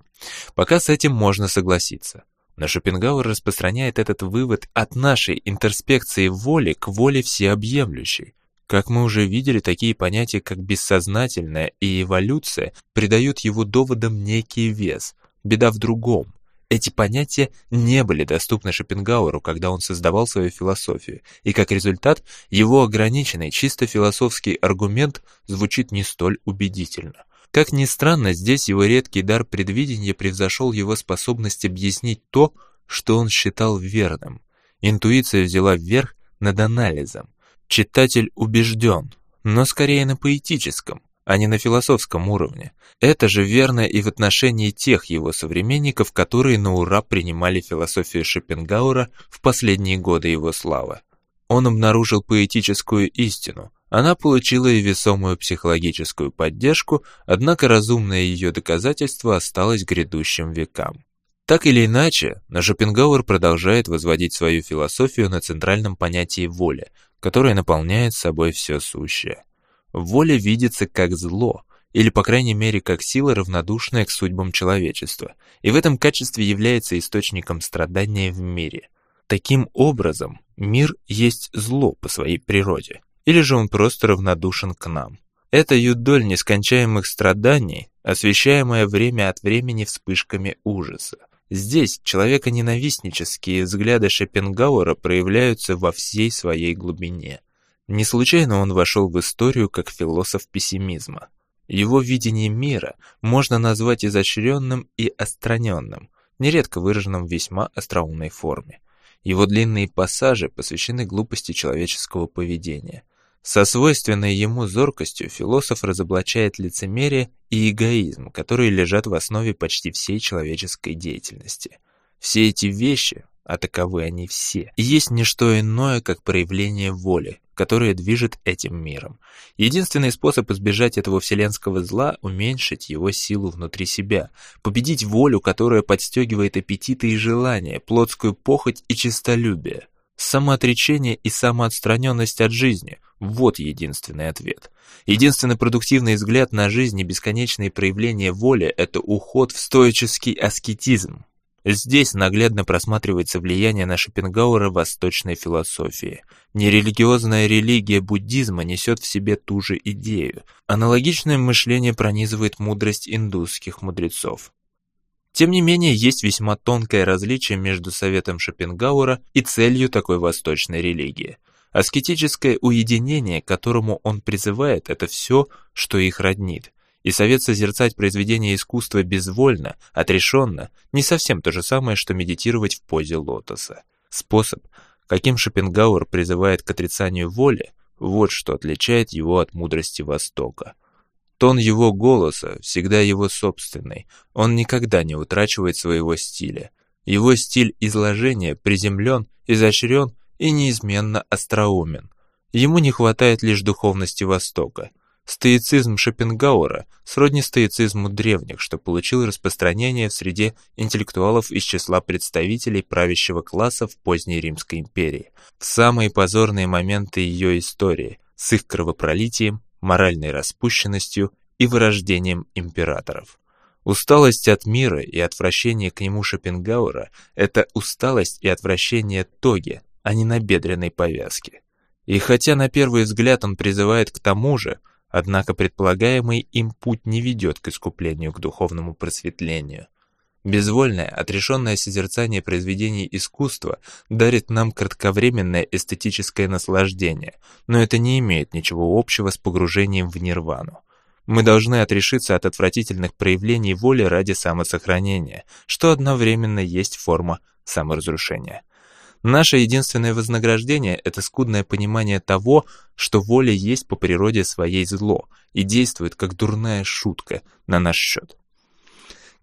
пока с этим можно согласиться. Но Шопенгауэр распространяет этот вывод от нашей интроспекции воли к воле всеобъемлющей. Как мы уже видели, такие понятия, как бессознательное и эволюция, придают его доводам некий вес. Беда в другом. Эти понятия не были доступны Шопенгауэру, когда он создавал свою философию, и как результат его ограниченный чисто философский аргумент звучит не столь убедительно. Как ни странно, здесь его редкий дар предвидения превзошел его способность объяснить то, что он считал верным. Интуиция взяла верх над анализом. Читатель убежден, но скорее на поэтическом, а не на философском уровне. Это же верно и в отношении тех его современников, которые на ура принимали философию Шопенгауэра в последние годы его славы. Он обнаружил поэтическую истину. Она получила и весомую психологическую поддержку, однако разумное ее доказательство осталось грядущим векам. Так или иначе, но Шопенгауэр продолжает возводить свою философию на центральном понятии воли, которое наполняет собой все сущее. Воля видится как зло, или, по крайней мере, как сила, равнодушная к судьбам человечества, и в этом качестве является источником страдания в мире. Таким образом, мир есть зло по своей природе. Или же он просто равнодушен к нам. Это юдоль нескончаемых страданий, освещаемая время от времени вспышками ужаса. Здесь человеконенавистнические взгляды Шопенгауэра проявляются во всей своей глубине. Не случайно он вошел в историю как философ пессимизма. Его видение мира можно назвать изощренным и остраненным, нередко выраженным в весьма остроумной форме. Его длинные пассажи посвящены глупости человеческого поведения. Со свойственной ему зоркостью философ разоблачает лицемерие и эгоизм, которые лежат в основе почти всей человеческой деятельности. Все эти вещи, а таковы они все, есть не что иное, как проявление воли, которое движет этим миром. Единственный способ избежать этого вселенского зла – уменьшить его силу внутри себя, победить волю, которая подстегивает аппетиты и желания, плотскую похоть и честолюбие. Самоотречение и самоотстраненность от жизни – вот единственный ответ. Единственный продуктивный взгляд на жизнь и бесконечные проявления воли – это уход в стоический аскетизм. Здесь наглядно просматривается влияние на Шопенгауэра восточной философии. Нерелигиозная религия буддизма несет в себе ту же идею. Аналогичное мышление пронизывает мудрость индусских мудрецов. Тем не менее, есть весьма тонкое различие между советом Шопенгауэра и целью такой восточной религии. Аскетическое уединение, к которому он призывает, это все, что их роднит. И совет созерцать произведение искусства безвольно, отрешенно, не совсем то же самое, что медитировать в позе лотоса. Способ, каким Шопенгауэр призывает к отрицанию воли, вот что отличает его от мудрости Востока. Тон его голоса всегда его собственный, он никогда не утрачивает своего стиля. Его стиль изложения приземлен, изощрен и неизменно остроумен. Ему не хватает лишь духовности Востока. Стоицизм Шопенгауэра сродни стоицизму древних, что получил распространение в среде интеллектуалов из числа представителей правящего класса в поздней Римской империи, в самые позорные моменты ее истории, с их кровопролитием, моральной распущенностью и вырождением императоров. Усталость от мира и отвращение к нему Шопенгауэра – это усталость и отвращение тоги, а не набедренной повязки. И хотя на первый взгляд он призывает к тому же, однако предполагаемый им путь не ведет к искуплению, к духовному просветлению. Безвольное, отрешенное созерцание произведений искусства дарит нам кратковременное эстетическое наслаждение, но это не имеет ничего общего с погружением в нирвану. Мы должны отрешиться от отвратительных проявлений воли ради самосохранения, что одновременно есть форма саморазрушения. Наше единственное вознаграждение – это скудное понимание того, что воля есть по природе своей зло и действует как дурная шутка на наш счет.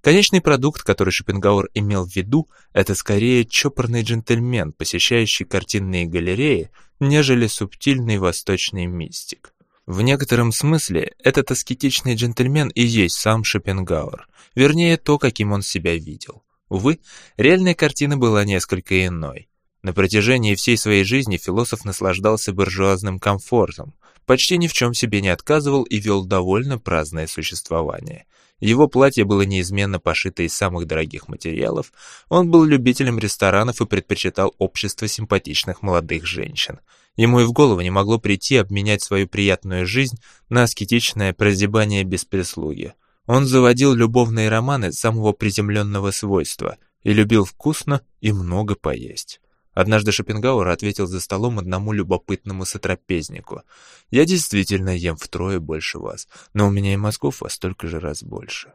Конечный продукт, который Шопенгауэр имел в виду, это скорее чопорный джентльмен, посещающий картинные галереи, нежели субтильный восточный мистик. В некотором смысле этот аскетичный джентльмен и есть сам Шопенгауэр, вернее то, каким он себя видел. Увы, реальная картина была несколько иной. На протяжении всей своей жизни философ наслаждался буржуазным комфортом, почти ни в чем себе не отказывал и вел довольно праздное существование. Его платье было неизменно пошито из самых дорогих материалов, он был любителем ресторанов и предпочитал общество симпатичных молодых женщин. Ему и в голову не могло прийти обменять свою приятную жизнь на аскетичное прозябание без прислуги. Он заводил любовные романы самого приземленного свойства и любил вкусно и много поесть. Однажды Шопенгауэр ответил за столом одному любопытному сотрапезнику: «Я действительно ем втрое больше вас, но у меня и мозгов во столько же раз больше».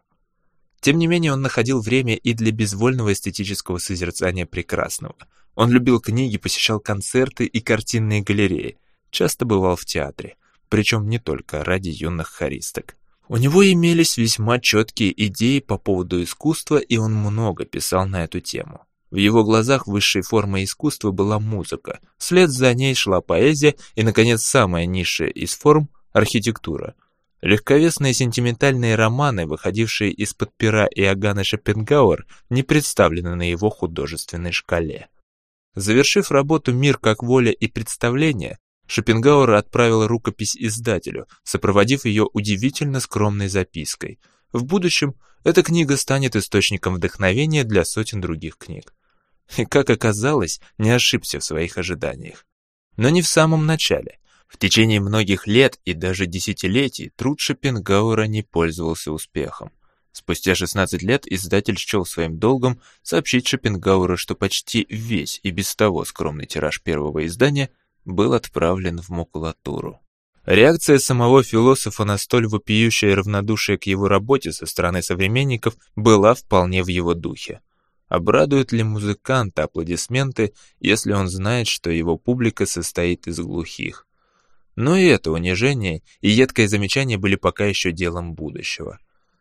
Тем не менее, он находил время и для безвольного эстетического созерцания прекрасного. Он любил книги, посещал концерты и картинные галереи, часто бывал в театре, причем не только ради юных хористок. У него имелись весьма четкие идеи по поводу искусства, и он много писал на эту тему. В его глазах высшей формой искусства была музыка, вслед за ней шла поэзия и, наконец, самая низшая из форм – архитектура. Легковесные сентиментальные романы, выходившие из-под пера Иоганна Шопенгауэр, не представлены на его художественной шкале. Завершив работу «Мир как воля и представление», Шопенгауэр отправил рукопись издателю, сопроводив ее удивительно скромной запиской. В будущем эта книга станет источником вдохновения для сотен других книг. И, как оказалось, не ошибся в своих ожиданиях. Но не в самом начале. В течение многих лет и даже десятилетий труд Шопенгауэра не пользовался успехом. Спустя шестнадцать лет издатель счел своим долгом сообщить Шопенгауэру, что почти весь и без того скромный тираж первого издания был отправлен в макулатуру. Реакция самого философа на столь вопиющее равнодушие к его работе со стороны современников была вполне в его духе. Обрадуют ли музыканта аплодисменты, если он знает, что его публика состоит из глухих? Но и это унижение и едкое замечание были пока еще делом будущего.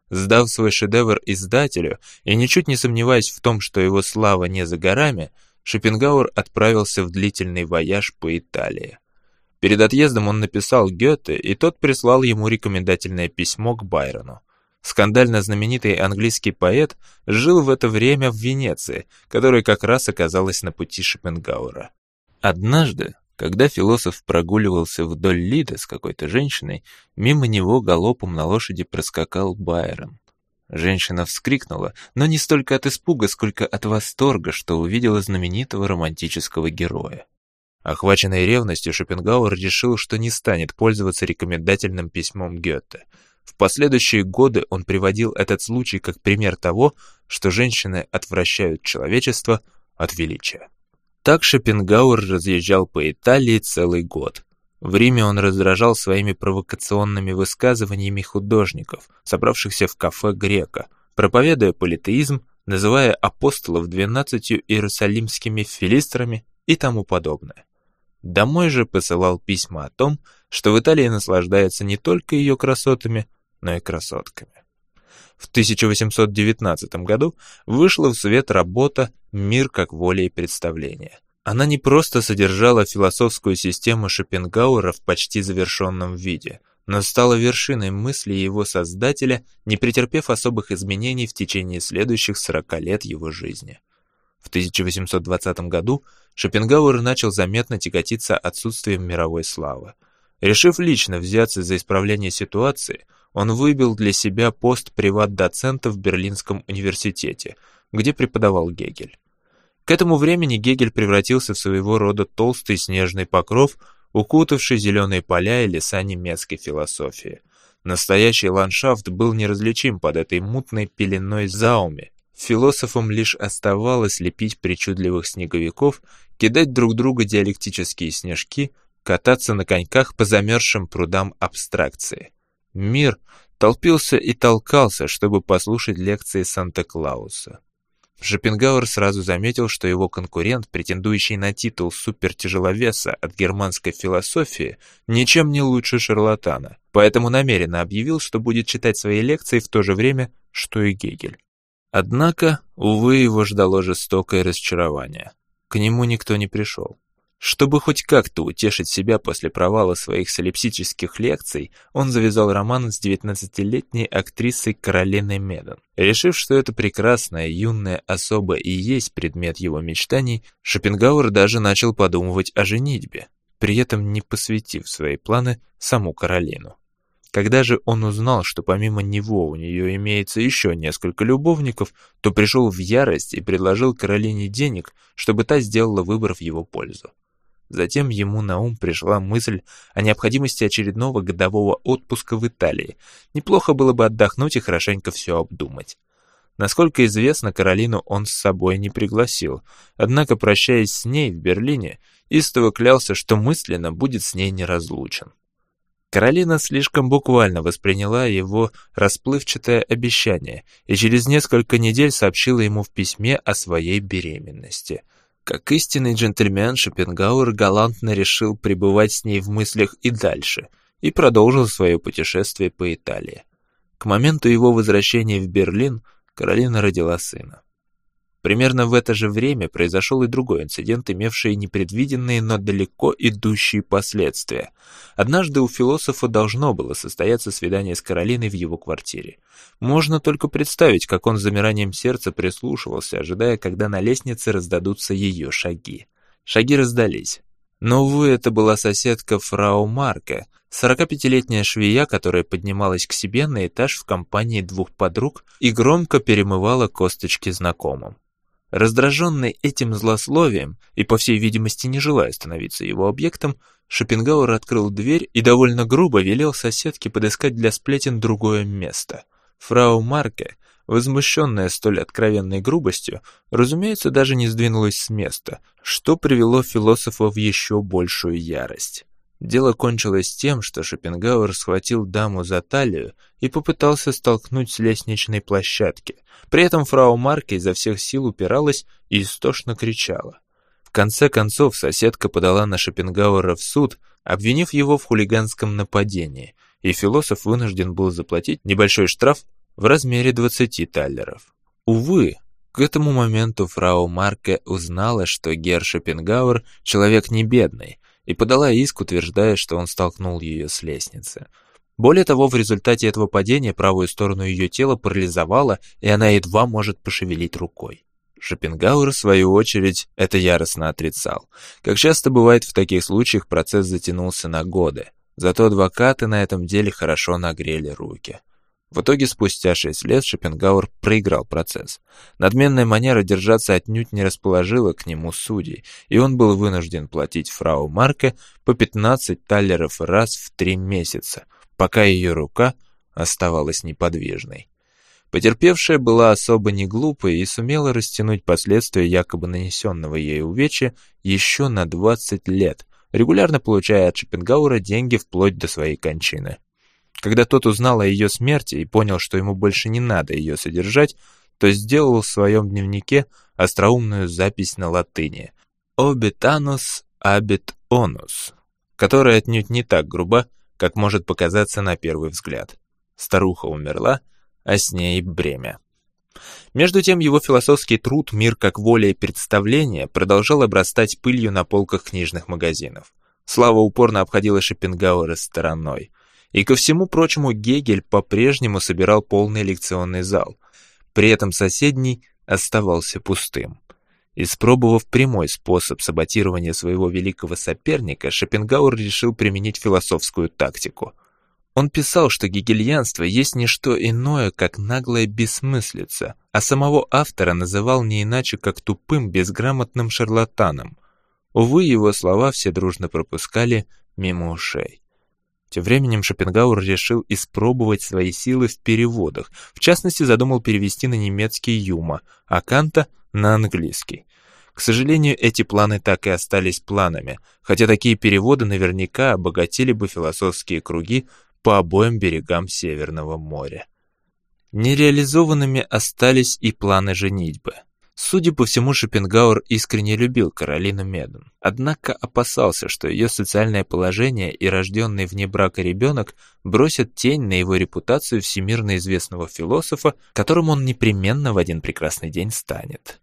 Сдав свой шедевр издателю и ничуть не сомневаясь в том, что его слава не за горами, Шопенгауэр отправился в длительный вояж по Италии. Перед отъездом он написал Гёте, и тот прислал ему рекомендательное письмо к Байрону. Скандально знаменитый английский поэт жил в это время в Венеции, которая как раз оказалась на пути Шопенгауэра. Однажды, когда философ прогуливался вдоль Лида с какой-то женщиной, мимо него галопом на лошади проскакал Байрон. Женщина вскрикнула, но не столько от испуга, сколько от восторга, что увидела знаменитого романтического героя. Охваченный ревностью, Шопенгауэр решил, что не станет пользоваться рекомендательным письмом Гёте. В последующие годы он приводил этот случай как пример того, что женщины отвращают человечество от величия. Так Шопенгауэр разъезжал по Италии целый год. В Риме он раздражал своими провокационными высказываниями художников, собравшихся в кафе Грека, проповедуя политеизм, называя апостолов двенадцатью иерусалимскими филистрами и тому подобное. Домой же посылал письма о том, что в Италии наслаждается не только ее красотами, но и красотками. В тысяча восемьсот девятнадцатом году вышла в свет работа «Мир как воля и представление». Она не просто содержала философскую систему Шопенгауэра в почти завершенном виде, но стала вершиной мысли его создателя, не претерпев особых изменений в течение следующих сорока лет его жизни. В тысяча восемьсот двадцатом году Шопенгауэр начал заметно тяготиться отсутствием мировой славы. Решив лично взяться за исправление ситуации, он выбил для себя пост приват-доцента в Берлинском университете, где преподавал Гегель. К этому времени Гегель превратился в своего рода толстый снежный покров, укутавший зеленые поля и леса немецкой философии. Настоящий ландшафт был неразличим под этой мутной пеленой зауме. Философам лишь оставалось лепить причудливых снеговиков, кидать друг друга диалектические снежки, кататься на коньках по замерзшим прудам абстракции. Мир толпился и толкался, чтобы послушать лекции Санта-Клауса. Шопенгауэр сразу заметил, что его конкурент, претендующий на титул супертяжеловеса от германской философии, ничем не лучше шарлатана, поэтому намеренно объявил, что будет читать свои лекции в то же время, что и Гегель. Однако, увы, его ждало жестокое разочарование. К нему никто не пришел. Чтобы хоть как-то утешить себя после провала своих солипсических лекций, он завязал роман с девятнадцатилетней актрисой Каролиной Меден. Решив, что эта прекрасная юная особа и есть предмет его мечтаний, Шопенгауэр даже начал подумывать о женитьбе, при этом не посвятив свои планы саму Каролину. Когда же он узнал, что помимо него у нее имеется еще несколько любовников, то пришел в ярость и предложил Каролине денег, чтобы та сделала выбор в его пользу. Затем ему на ум пришла мысль о необходимости очередного годового отпуска в Италии. Неплохо было бы отдохнуть и хорошенько все обдумать. Насколько известно, Каролину он с собой не пригласил, однако, прощаясь с ней в Берлине, истово клялся, что мысленно будет с ней неразлучен. Каролина слишком буквально восприняла его расплывчатое обещание и через несколько недель сообщила ему в письме о своей беременности. Как истинный джентльмен, Шопенгауэр галантно решил пребывать с ней в мыслях и дальше, и продолжил свое путешествие по Италии. К моменту его возвращения в Берлин Каролина родила сына. Примерно в это же время произошел и другой инцидент, имевший непредвиденные, но далеко идущие последствия. Однажды у философа должно было состояться свидание с Каролиной в его квартире. Можно только представить, как он с замиранием сердца прислушивался, ожидая, когда на лестнице раздадутся ее шаги. Шаги раздались. Но, увы, это была соседка фрау Марке, сорокапятилетняя швея, которая поднималась к себе на этаж в компании двух подруг и громко перемывала косточки знакомым. Раздраженный этим злословием и, по всей видимости, не желая становиться его объектом, Шопенгауэр открыл дверь и довольно грубо велел соседке подыскать для сплетен другое место. Фрау Марке, возмущенная столь откровенной грубостью, разумеется, даже не сдвинулась с места, что привело философа в еще большую ярость. Дело кончилось тем, что Шопенгауэр схватил даму за талию и попытался столкнуть с лестничной площадки. При этом фрау Марке изо всех сил упиралась и истошно кричала. В конце концов соседка подала на Шопенгауэра в суд, обвинив его в хулиганском нападении, и философ вынужден был заплатить небольшой штраф в размере двадцати таллеров. Увы, к этому моменту фрау Марке узнала, что Герр Шопенгауэр человек не бедный, и подала иск, утверждая, что он столкнул ее с лестницы. Более того, в результате этого падения правую сторону ее тела парализовало, и она едва может пошевелить рукой. Шопенгауэр, в свою очередь, это яростно отрицал. Как часто бывает в таких случаях, процесс затянулся на годы, зато адвокаты на этом деле хорошо нагрели руки. В итоге, спустя шесть лет, Шопенгауэр проиграл процесс. Надменная манера держаться отнюдь не расположила к нему судей, и он был вынужден платить фрау Марке по пятнадцать таллеров раз в три месяца, пока ее рука оставалась неподвижной. Потерпевшая была особо не глупой и сумела растянуть последствия якобы нанесенного ей увечья еще на двадцать лет, регулярно получая от Шопенгауэра деньги вплоть до своей кончины. Когда тот узнал о ее смерти и понял, что ему больше не надо ее содержать, то сделал в своем дневнике остроумную запись на латыни «Обетанус абет онус», которая отнюдь не так груба, как может показаться на первый взгляд. Старуха умерла, а с ней бремя. Между тем его философский труд «Мир как воля и представление» продолжал обрастать пылью на полках книжных магазинов. Слава упорно обходила Шопенгауэра стороной. И ко всему прочему, Гегель по-прежнему собирал полный лекционный зал. При этом соседний оставался пустым. Испробовав прямой способ саботирования своего великого соперника, Шопенгауэр решил применить философскую тактику. Он писал, что гегельянство есть не что иное, как наглая бессмыслица, а самого автора называл не иначе, как тупым, безграмотным шарлатаном. Увы, его слова все дружно пропускали мимо ушей. Тем временем Шопенгауэр решил испробовать свои силы в переводах. В частности, задумал перевести на немецкий Юма, а Канта — на английский. К сожалению, эти планы так и остались планами, хотя такие переводы наверняка обогатили бы философские круги по обоим берегам Северного моря. Нереализованными остались и планы женитьбы. Судя по всему, Шопенгауэр искренне любил Каролину Меден, однако опасался, что ее социальное положение и рожденный вне брака ребенок бросят тень на его репутацию всемирно известного философа, которым он непременно в один прекрасный день станет.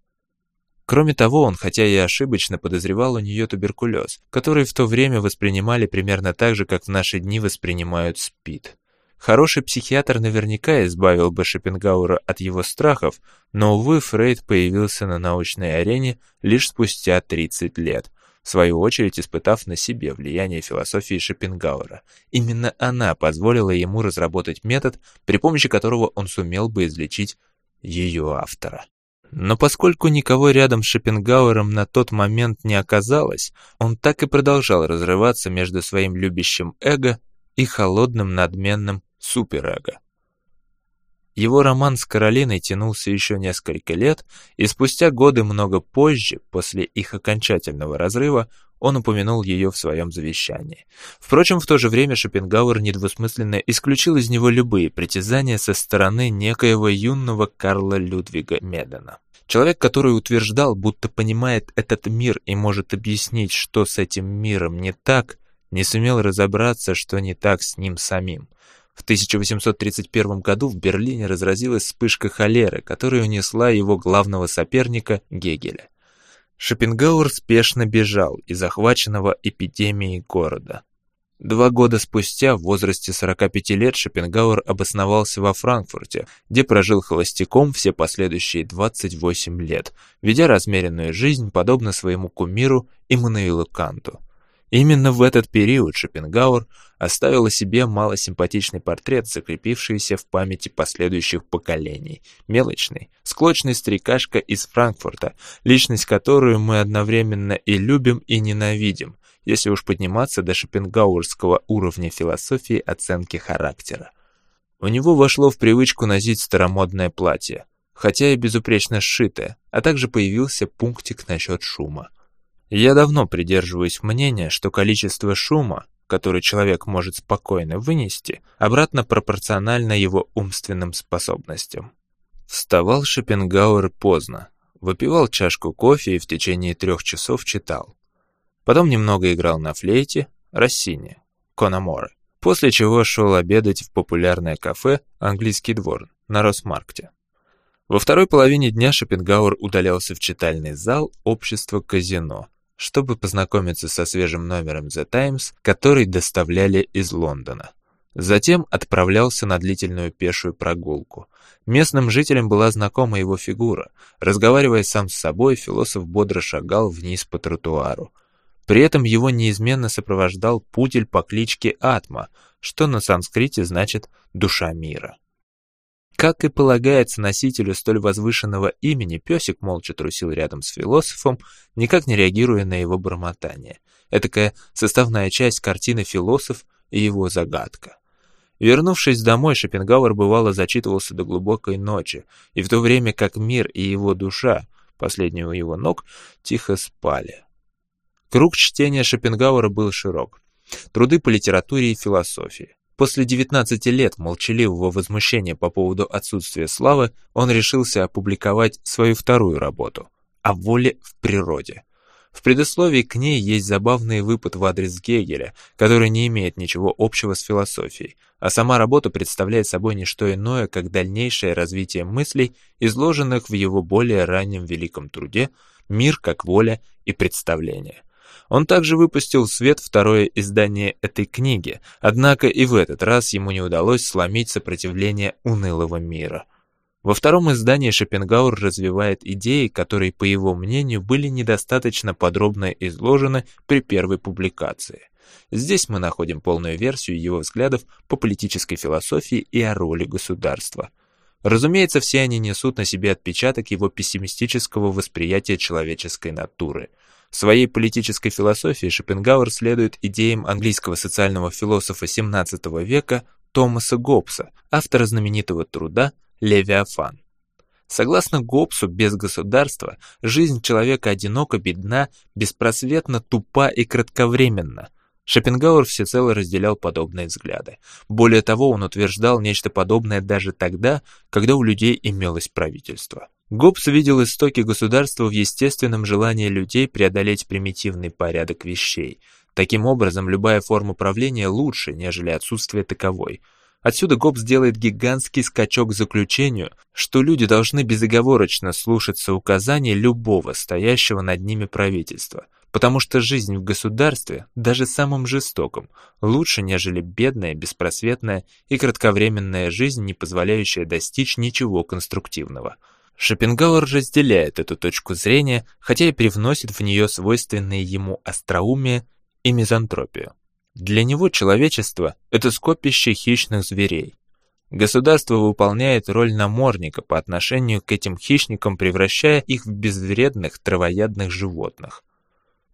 Кроме того, он, хотя и ошибочно, подозревал у нее туберкулез, который в то время воспринимали примерно так же, как в наши дни воспринимают СПИД. Хороший психиатр наверняка избавил бы Шопенгауэра от его страхов, но, увы, Фрейд появился на научной арене лишь спустя тридцать лет, в свою очередь испытав на себе влияние философии Шопенгауэра. Именно она позволила ему разработать метод, при помощи которого он сумел бы излечить ее автора. Но поскольку никого рядом с Шопенгауэром на тот момент не оказалось, он так и продолжал разрываться между своим любящим эго и холодным надменным суперэго. Его роман с Каролиной тянулся еще несколько лет, и спустя годы много позже, после их окончательного разрыва, он упомянул ее в своем завещании. Впрочем, в то же время Шопенгауэр недвусмысленно исключил из него любые притязания со стороны некоего юного Карла Людвига Медена. Человек, который утверждал, будто понимает этот мир и может объяснить, что с этим миром не так, не сумел разобраться, что не так с ним самим. В тысяча восемьсот тридцать первом году в Берлине разразилась вспышка холеры, которая унесла его главного соперника Гегеля. Шопенгауэр спешно бежал из охваченного эпидемией города. Два года спустя, в возрасте сорока пяти лет, Шопенгауэр обосновался во Франкфурте, где прожил холостяком все последующие двадцать восемь лет, ведя размеренную жизнь, подобно своему кумиру Иммануилу Канту. Именно в этот период Шопенгауэр оставил о себе малосимпатичный портрет, закрепившийся в памяти последующих поколений. Мелочный, склочный старикашка из Франкфурта, личность, которую мы одновременно и любим, и ненавидим, если уж подниматься до шопенгауэрского уровня философии оценки характера. У него вошло в привычку носить старомодное платье, хотя и безупречно сшитое, а также появился пунктик насчет шума. Я давно придерживаюсь мнения, что количество шума, который человек может спокойно вынести, обратно пропорционально его умственным способностям. Вставал Шопенгауэр поздно, выпивал чашку кофе и в течение трех часов читал. Потом немного играл на флейте, Россини, Конаморе, после чего шел обедать в популярное кафе «Английский двор» на Росмаркте. Во второй половине дня Шопенгауэр удалялся в читальный зал общества казино, чтобы познакомиться со свежим номером «The Times», который доставляли из Лондона. Затем отправлялся на длительную пешую прогулку. Местным жителям была знакома его фигура. Разговаривая сам с собой, философ бодро шагал вниз по тротуару. При этом его неизменно сопровождал пудель по кличке Атма, что на санскрите значит «душа мира». Как и полагается носителю столь возвышенного имени, песик молча трусил рядом с философом, никак не реагируя на его бормотание. Этакая составная часть картины «Философ» и его загадка. Вернувшись домой, Шопенгауэр бывало зачитывался до глубокой ночи, и в то время как мир и его душа, последние у его ног, тихо спали. Круг чтения Шопенгауэра был широк. Труды по литературе и философии. После девятнадцати лет молчаливого возмущения по поводу отсутствия славы он решился опубликовать свою вторую работу «О воле в природе». В предисловии к ней есть забавный выпад в адрес Гегеля, который не имеет ничего общего с философией, а сама работа представляет собой не что иное, как дальнейшее развитие мыслей, изложенных в его более раннем великом труде «Мир как воля и представление». Он также выпустил в свет второе издание этой книги, однако и в этот раз ему не удалось сломить сопротивление унылого мира. Во втором издании Шопенгауэр развивает идеи, которые, по его мнению, были недостаточно подробно изложены при первой публикации. Здесь мы находим полную версию его взглядов по политической философии и о роли государства. Разумеется, все они несут на себе отпечаток его пессимистического восприятия человеческой натуры. В своей политической философии Шопенгауэр следует идеям английского социального философа семнадцатого века Томаса Гоббса, автора знаменитого труда «Левиафан». Согласно Гоббсу, без государства жизнь человека одинока, бедна, беспросветна, тупа и кратковременна. Шопенгауэр всецело разделял подобные взгляды. Более того, он утверждал нечто подобное даже тогда, когда у людей имелось правительство. Гоббс видел истоки государства в естественном желании людей преодолеть примитивный порядок вещей. Таким образом, любая форма правления лучше, нежели отсутствие таковой. Отсюда Гоббс делает гигантский скачок к заключению, что люди должны безоговорочно слушаться указаний любого стоящего над ними правительства, потому что жизнь в государстве, даже самым жестоком, лучше, нежели бедная, беспросветная и кратковременная жизнь, не позволяющая достичь ничего конструктивного. Шопенгауэр разделяет эту точку зрения, хотя и привносит в нее свойственные ему остроумие и мизантропию. Для него человечество – это скопище хищных зверей. Государство выполняет роль намордника по отношению к этим хищникам, превращая их в безвредных травоядных животных.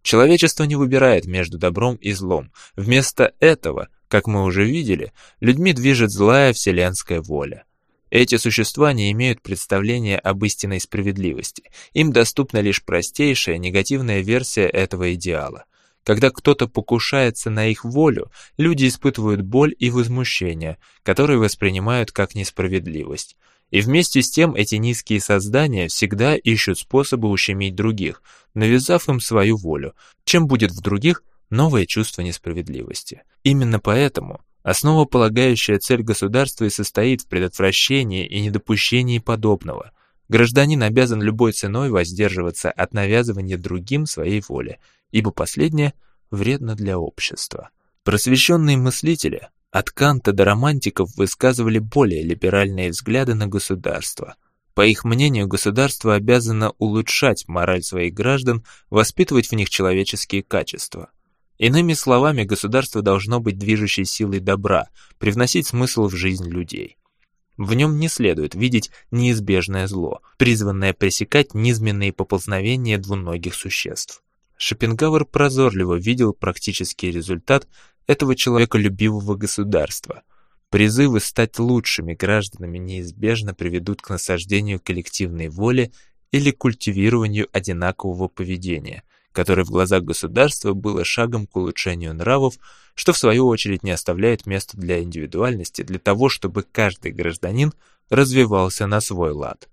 Человечество не выбирает между добром и злом. Вместо этого, как мы уже видели, людьми движет злая вселенская воля. Эти существа не имеют представления об истинной справедливости. Им доступна лишь простейшая негативная версия этого идеала. Когда кто-то покушается на их волю, люди испытывают боль и возмущение, которые воспринимают как несправедливость. И вместе с тем эти низкие создания всегда ищут способы ущемить других, навязав им свою волю, чем будет в других новое чувство несправедливости. Именно поэтому основополагающая цель государства и состоит в предотвращении и недопущении подобного. Гражданин обязан любой ценой воздерживаться от навязывания другим своей воли, ибо последнее вредно для общества. Просвещенные мыслители от Канта до романтиков высказывали более либеральные взгляды на государство. По их мнению, государство обязано улучшать мораль своих граждан, воспитывать в них человеческие качества. Иными словами, государство должно быть движущей силой добра, привносить смысл в жизнь людей. В нем не следует видеть неизбежное зло, призванное пресекать низменные поползновения двуногих существ. Шопенгауэр прозорливо видел практический результат этого человеколюбивого государства. Призывы стать лучшими гражданами неизбежно приведут к насаждению коллективной воли или культивированию одинакового поведения, которое в глазах государства было шагом к улучшению нравов, что в свою очередь не оставляет места для индивидуальности, для того, чтобы каждый гражданин развивался на свой лад.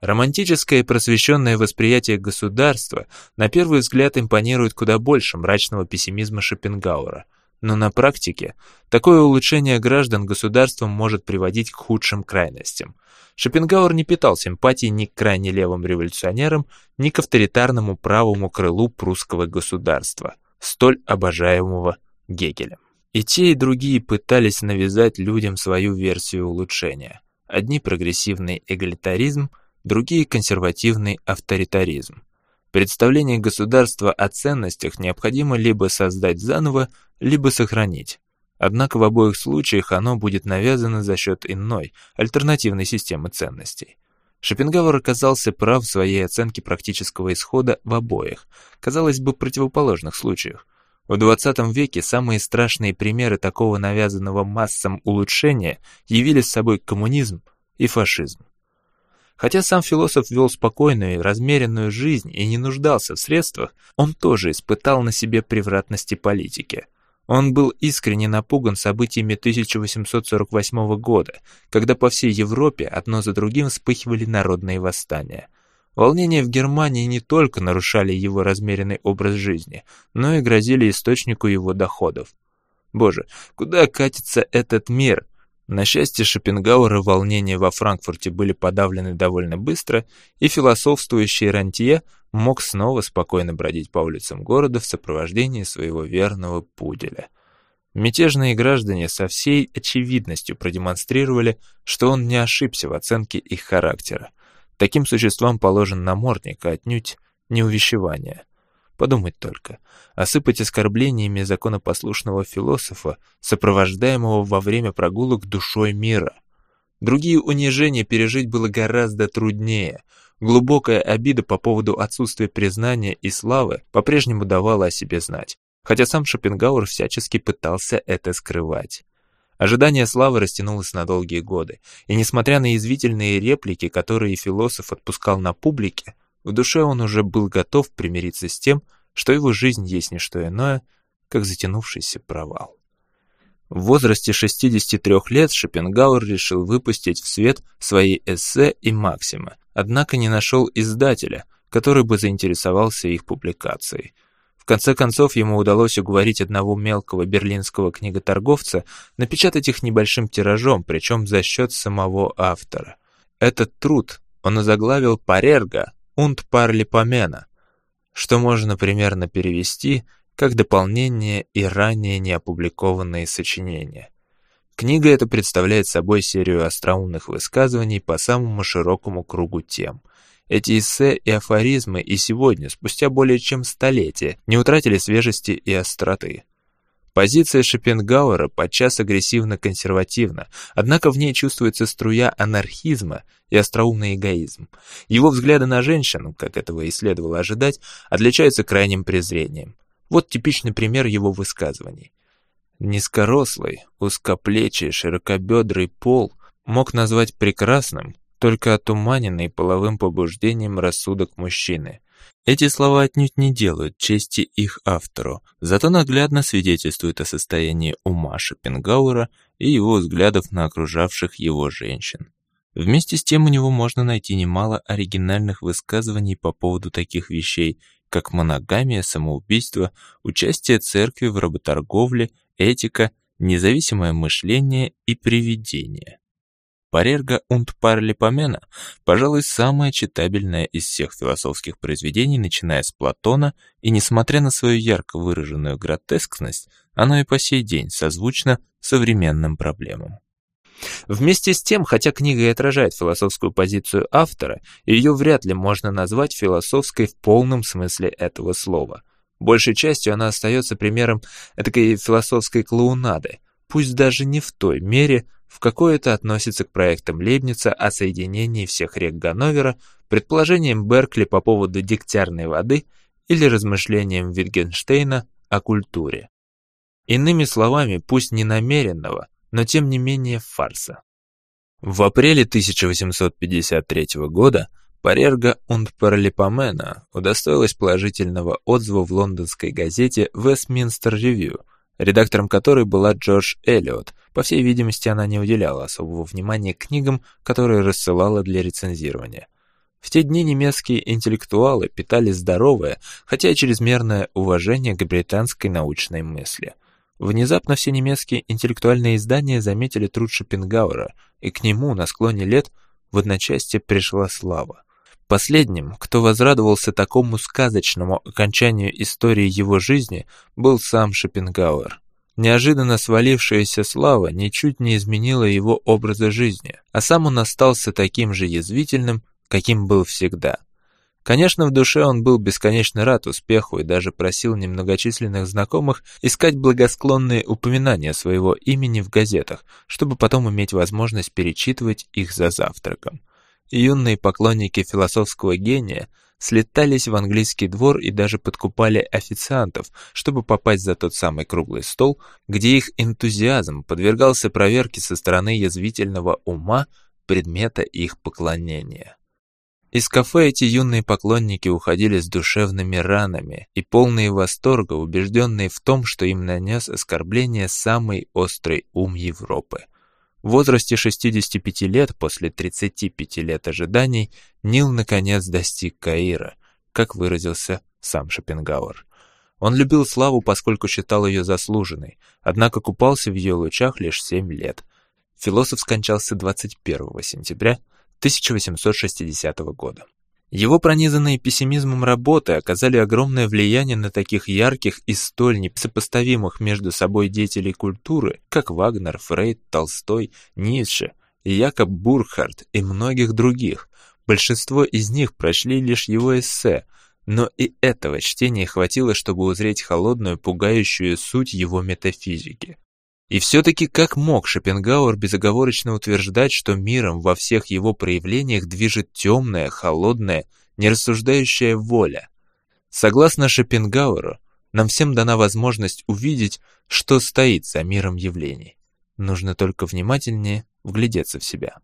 Романтическое и просвещенное восприятие государства на первый взгляд импонирует куда больше мрачного пессимизма Шопенгауэра, но на практике такое улучшение граждан государством может приводить к худшим крайностям. Шопенгауэр не питал симпатии ни к крайне левым революционерам, ни к авторитарному правому крылу прусского государства, столь обожаемого Гегелем. И те, и другие пытались навязать людям свою версию улучшения. Одни — прогрессивный эгалитаризм, другие — консервативный авторитаризм. Представление государства о ценностях необходимо либо создать заново, либо сохранить. Однако в обоих случаях оно будет навязано за счет иной, альтернативной системы ценностей. Шопенгауэр оказался прав в своей оценке практического исхода в обоих, казалось бы, противоположных случаях. В двадцатом веке самые страшные примеры такого навязанного массам улучшения явили с собой коммунизм и фашизм. Хотя сам философ вел спокойную и размеренную жизнь и не нуждался в средствах, он тоже испытал на себе превратности политики. Он был искренне напуган событиями тысяча восемьсот сорок восьмого года, когда по всей Европе одно за другим вспыхивали народные восстания. Волнения в Германии не только нарушали его размеренный образ жизни, но и грозили источнику его доходов. Боже, куда катится этот мир? На счастье Шопенгауэра, волнения во Франкфурте были подавлены довольно быстро, и философствующий рантье мог снова спокойно бродить по улицам города в сопровождении своего верного пуделя. Мятежные граждане со всей очевидностью продемонстрировали, что он не ошибся в оценке их характера. Таким существам положен намордник, а отнюдь не увещевание. Подумать только, осыпать оскорблениями законопослушного философа, сопровождаемого во время прогулок душой мира. Другие унижения пережить было гораздо труднее. Глубокая обида по поводу отсутствия признания и славы по-прежнему давала о себе знать, хотя сам Шопенгауэр всячески пытался это скрывать. Ожидание славы растянулось на долгие годы, и несмотря на язвительные реплики, которые философ отпускал на публике, в душе он уже был готов примириться с тем, что его жизнь есть не что иное, как затянувшийся провал. В возрасте шестидесяти трёх лет Шопенгауэр решил выпустить в свет свои эссе и максимы, однако не нашел издателя, который бы заинтересовался их публикацией. В конце концов, ему удалось уговорить одного мелкого берлинского книготорговца напечатать их небольшим тиражом, причем за счет самого автора. Этот труд он озаглавил «Парерга und парлипомена», что можно примерно перевести как дополнение и ранее неопубликованные сочинения. Книга эта представляет собой серию остроумных высказываний по самому широкому кругу тем. Эти эссе и афоризмы и сегодня, спустя более чем столетие, не утратили свежести и остроты. Позиция Шопенгауэра подчас агрессивно-консервативна, однако в ней чувствуется струя анархизма и остроумный эгоизм. Его взгляды на женщин, как этого и следовало ожидать, отличаются крайним презрением. Вот типичный пример его высказываний. Низкорослый, узкоплечий, широкобедрый пол мог назвать прекрасным только отуманенный половым побуждением рассудок мужчины. Эти слова отнюдь не делают чести их автору, зато наглядно свидетельствуют о состоянии ума Шопенгауэра и его взглядов на окружавших его женщин. Вместе с тем у него можно найти немало оригинальных высказываний по поводу таких вещей, как моногамия, самоубийство, участие церкви в работорговле, этика, независимое мышление и привидение. «Парерга und парлипомена» – пожалуй, самое читабельное из всех философских произведений, начиная с Платона, и, несмотря на свою ярко выраженную гротескность, оно и по сей день созвучно современным проблемам. Вместе с тем, хотя книга и отражает философскую позицию автора, ее вряд ли можно назвать философской в полном смысле этого слова. Большей частью она остается примером этакой философской клоунады, пусть даже не в той мере, в какой это относится к проектам Лейбница о соединении всех рек Ганновера, предположениям Беркли по поводу дегтярной воды или размышлениям Витгенштейна о культуре. Иными словами, пусть ненамеренного, но тем не менее фарса. В апреле тысяча восемьсот пятьдесят третьего года «Парерга und парлипомена» удостоилась положительного отзыва в лондонской газете «Вестминстер Ревью», редактором которой была Джордж Эллиот. По всей видимости, она не уделяла особого внимания книгам, которые рассылала для рецензирования. В те дни немецкие интеллектуалы питали здоровое, хотя и чрезмерное уважение к британской научной мысли. Внезапно все немецкие интеллектуальные издания заметили труд Шопенгауэра, и к нему на склоне лет в одночасье пришла слава. Последним, кто возрадовался такому сказочному окончанию истории его жизни, был сам Шопенгауэр. Неожиданно свалившаяся слава ничуть не изменила его образа жизни, а сам он остался таким же язвительным, каким был всегда. Конечно, в душе он был бесконечно рад успеху и даже просил немногочисленных знакомых искать благосклонные упоминания своего имени в газетах, чтобы потом иметь возможность перечитывать их за завтраком. Юные поклонники философского гения слетались в английский двор и даже подкупали официантов, чтобы попасть за тот самый круглый стол, где их энтузиазм подвергался проверке со стороны язвительного ума предмета их поклонения. Из кафе эти юные поклонники уходили с душевными ранами и полные восторга, убежденные в том, что им нанес оскорбление самый острый ум Европы. В возрасте шестидесяти пяти лет, после тридцати пяти лет ожиданий, Нил наконец достиг Каира, как выразился сам Шопенгауэр. Он любил славу, поскольку считал ее заслуженной, однако купался в ее лучах лишь семь лет. Философ скончался двадцать первого сентября тысяча восемьсот шестидесятого года. Его пронизанные пессимизмом работы оказали огромное влияние на таких ярких и столь несопоставимых между собой деятелей культуры, как Вагнер, Фрейд, Толстой, Ницше, Якоб Бурхард и многих других. Большинство из них прочли лишь его эссе, но и этого чтения хватило, чтобы узреть холодную, пугающую суть его метафизики. И все-таки как мог Шопенгауэр безоговорочно утверждать, что миром во всех его проявлениях движет темная, холодная, нерассуждающая воля? Согласно Шопенгауэру, нам всем дана возможность увидеть, что стоит за миром явлений. Нужно только внимательнее вглядеться в себя.